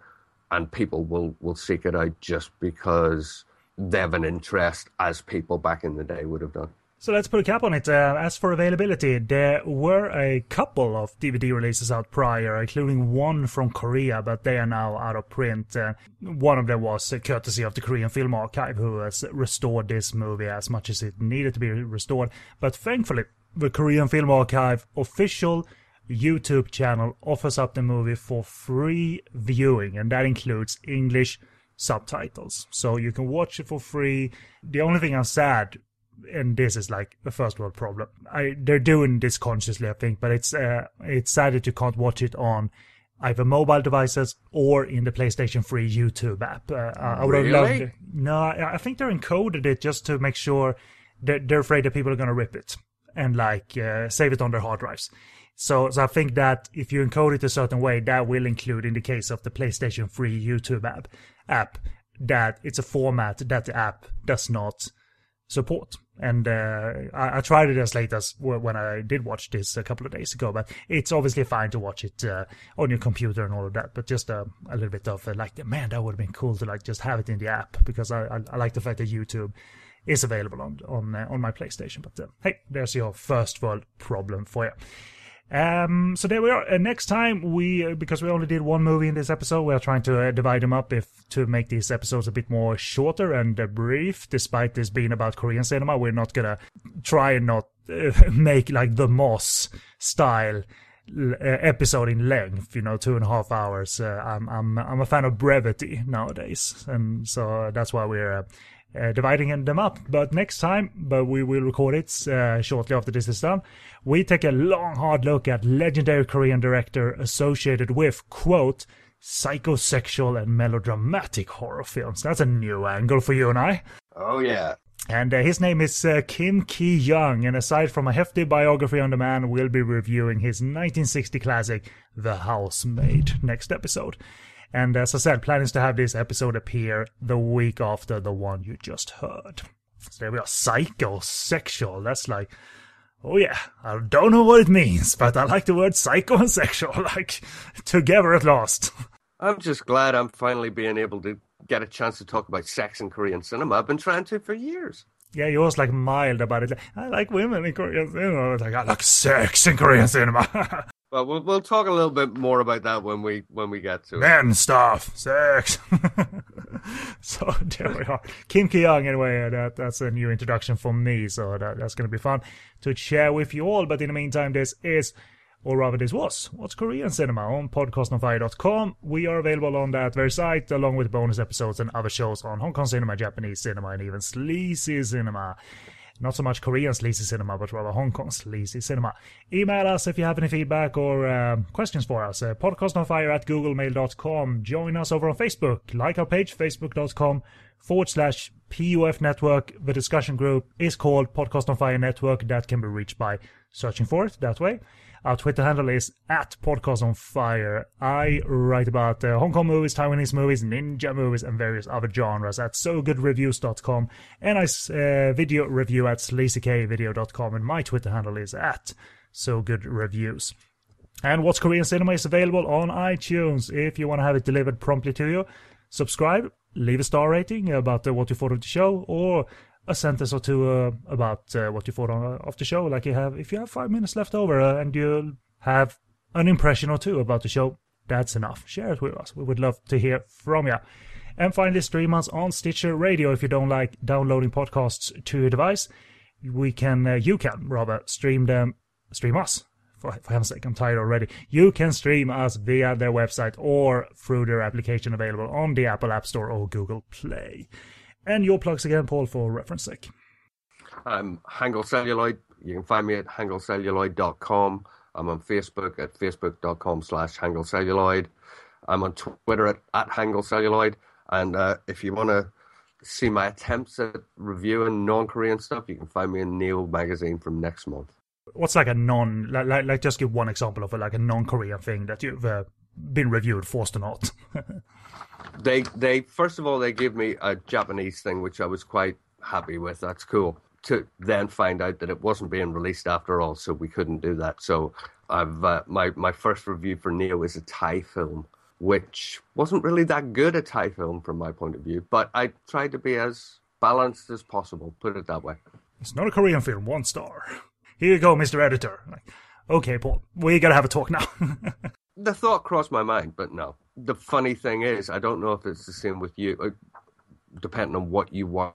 and people will will seek it out just because they have an interest, as people back in the day would have done. So let's put a cap on it. Uh, as for availability, there were a couple of D V D releases out prior, including one from Korea, but they are now out of print. Uh, one of them was uh, courtesy of the Korean Film Archive, who has restored this movie as much as it needed to be restored. But thankfully, the Korean Film Archive official YouTube channel offers up the movie for free viewing, and that includes English subtitles. So you can watch it for free. The only thing I'm sad... and this is like a first world problem. I, they're doing this consciously, I think, but it's uh, it's sad that you can't watch it on either mobile devices or in the PlayStation three YouTube app. Uh, I would really? have loved it. No, I think they're encoded it just to make sure that they're afraid that people are going to rip it and like uh, save it on their hard drives. So, so I think that if you encode it a certain way, that will include, in the case of the PlayStation three YouTube app, app that it's a format that the app does not support. And uh, I, I tried it as late as when I did watch this a couple of days ago, but it's obviously fine to watch it uh, on your computer and all of that, but just uh, a little bit of uh, like, man, that would have been cool to like just have it in the app, because I, I, I like the fact that YouTube is available on on, uh, on my PlayStation. But uh, hey, there's your first world problem for you. Um, so there we are. Uh, next time we, uh, because we only did one movie in this episode, we are trying to uh, divide them up if to make these episodes a bit more shorter and uh, brief. Despite this being about Korean cinema, we're not gonna try and not uh, make like the Moss style uh, episode in length. You know, two and a half hours. Uh, I'm I'm I'm a fan of brevity nowadays, and so that's why we're. Uh, Uh, dividing them up. But next time, but we will record it uh, shortly after this is done, we take a long hard look at legendary Korean director associated with, quote, psychosexual and melodramatic horror films. That's a new angle for you and I. Oh yeah. And uh, his name is uh, Kim Ki-young, and aside from a hefty biography on the man, we'll be reviewing his nineteen sixty classic The Housemaid next episode. And as I said, plan is to have this episode appear the week after the one you just heard. So there we are, psychosexual. That's like, oh yeah, I don't know what it means, but I like the word psycho and sexual, like, together at last. I'm just glad I'm finally being able to get a chance to talk about sex in Korean cinema. I've been trying to for years. Yeah, you're always like mild about it. Like, I like women in Korean cinema. It's like, I like sex in Korean cinema. Well, well, we'll talk a little bit more about that when we when we get to it. Men stuff, sex. So there we are. Kim Ki-young, anyway, that, that's a new introduction for me, so that, that's going to be fun to share with you all. But in the meantime, this is, or rather this was, What's Korean Cinema on podcast on fire dot com. We are available on that very site, along with bonus episodes and other shows on Hong Kong cinema, Japanese cinema, and even sleazy cinema. Not so much Korean sleazy cinema, but rather Hong Kong sleazy cinema. Email us if you have any feedback or uh, questions for us. Uh, podcastonfire at googlemail dot com. Join us over on Facebook. Like our page, facebook dot com forward slash PUF Network. The discussion group is called Podcast on Fire Network. That can be reached by searching for it that way. Our Twitter handle is at Podcast on Fire. I write about uh, Hong Kong movies, Taiwanese movies, ninja movies, and various other genres at so good reviews dot com. And I uh, video review at sleazy k video dot com. And my Twitter handle is at so good reviews. And What's Korean Cinema is available on iTunes. If you want to have it delivered promptly to you, subscribe, leave a star rating about uh, what you thought of the show, or a sentence or two uh, about uh, what you thought of the show, like you have, if you have five minutes left over uh, and you have an impression or two about the show, that's enough. Share it with us. We would love to hear from you. And finally, stream us on Stitcher Radio if you don't like downloading podcasts to your device. We can, uh, you can, rather, stream them, stream us. For, for heaven's sake, I'm tired already. You can stream us via their website or through their application available on the Apple App Store or Google Play. And your plugs again, Paul, for reference sake. I'm Hangul Celluloid. You can find me at hangul celluloid dot com. I'm on Facebook at facebook.com slash hangulcelluloid. I'm on Twitter at, at hangulcelluloid. And uh, if you want to see my attempts at reviewing non-Korean stuff, you can find me in Neo Magazine from next month. What's like a non, like, like, like just give one example of a, like a non-Korean thing that you've uh, been reviewed, forced or not. They, they first of all, they gave me a Japanese thing, which I was quite happy with. That's cool. To then find out that it wasn't being released after all, so we couldn't do that. So I've uh, my my first review for Neo is a Thai film, which wasn't really that good a Thai film from my point of view. But I tried to be as balanced as possible, put it that way. It's not a Korean film, one star. Here you go, Mister Editor. Like, okay, Paul, we gotta have a talk now. The thought crossed my mind, but no. The funny thing is, I don't know if it's the same with you, depending on what you watch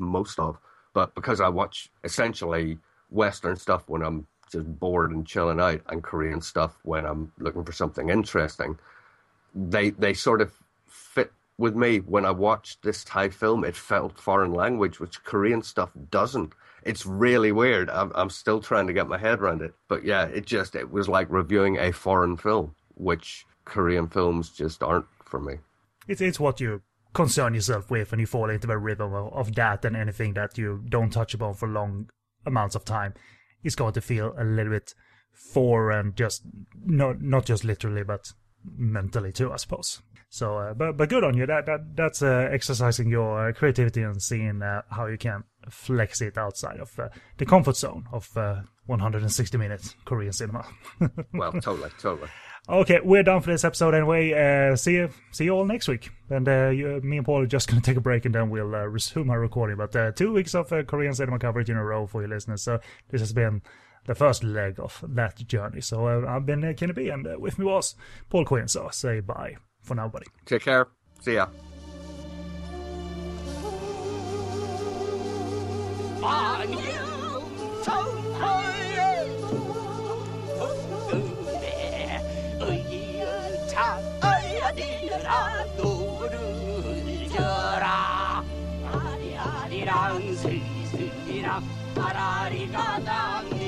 most of, but because I watch essentially Western stuff when I'm just bored and chilling out, and Korean stuff when I'm looking for something interesting, they they sort of fit with me. When I watched this Thai film, it felt foreign language, which Korean stuff doesn't. It's really weird. I'm, I'm still trying to get my head around it. But yeah, it just, it was like reviewing a foreign film, which Korean films just aren't for me. It's, it's what you concern yourself with, and you fall into the rhythm of, of that, and anything that you don't touch upon for long amounts of time is going to feel a little bit foreign, just not, not just literally, but mentally too, I suppose. So, uh, but but good on you. That that that's uh, exercising your creativity and seeing uh, how you can flex it outside of uh, the comfort zone of uh, one hundred sixty minutes Korean cinema. Well, totally, totally. Okay, we're done for this episode anyway. Uh, see you, see you all next week. And uh, you, me and Paul are just going to take a break, and then we'll uh, resume our recording. But uh, two weeks of uh, Korean cinema coverage in a row for your listeners. So this has been the first leg of that journey. So uh, I've been uh, Kenny B, and uh, with me was Paul Quinn. So say bye for now, buddy. Take care. See ya.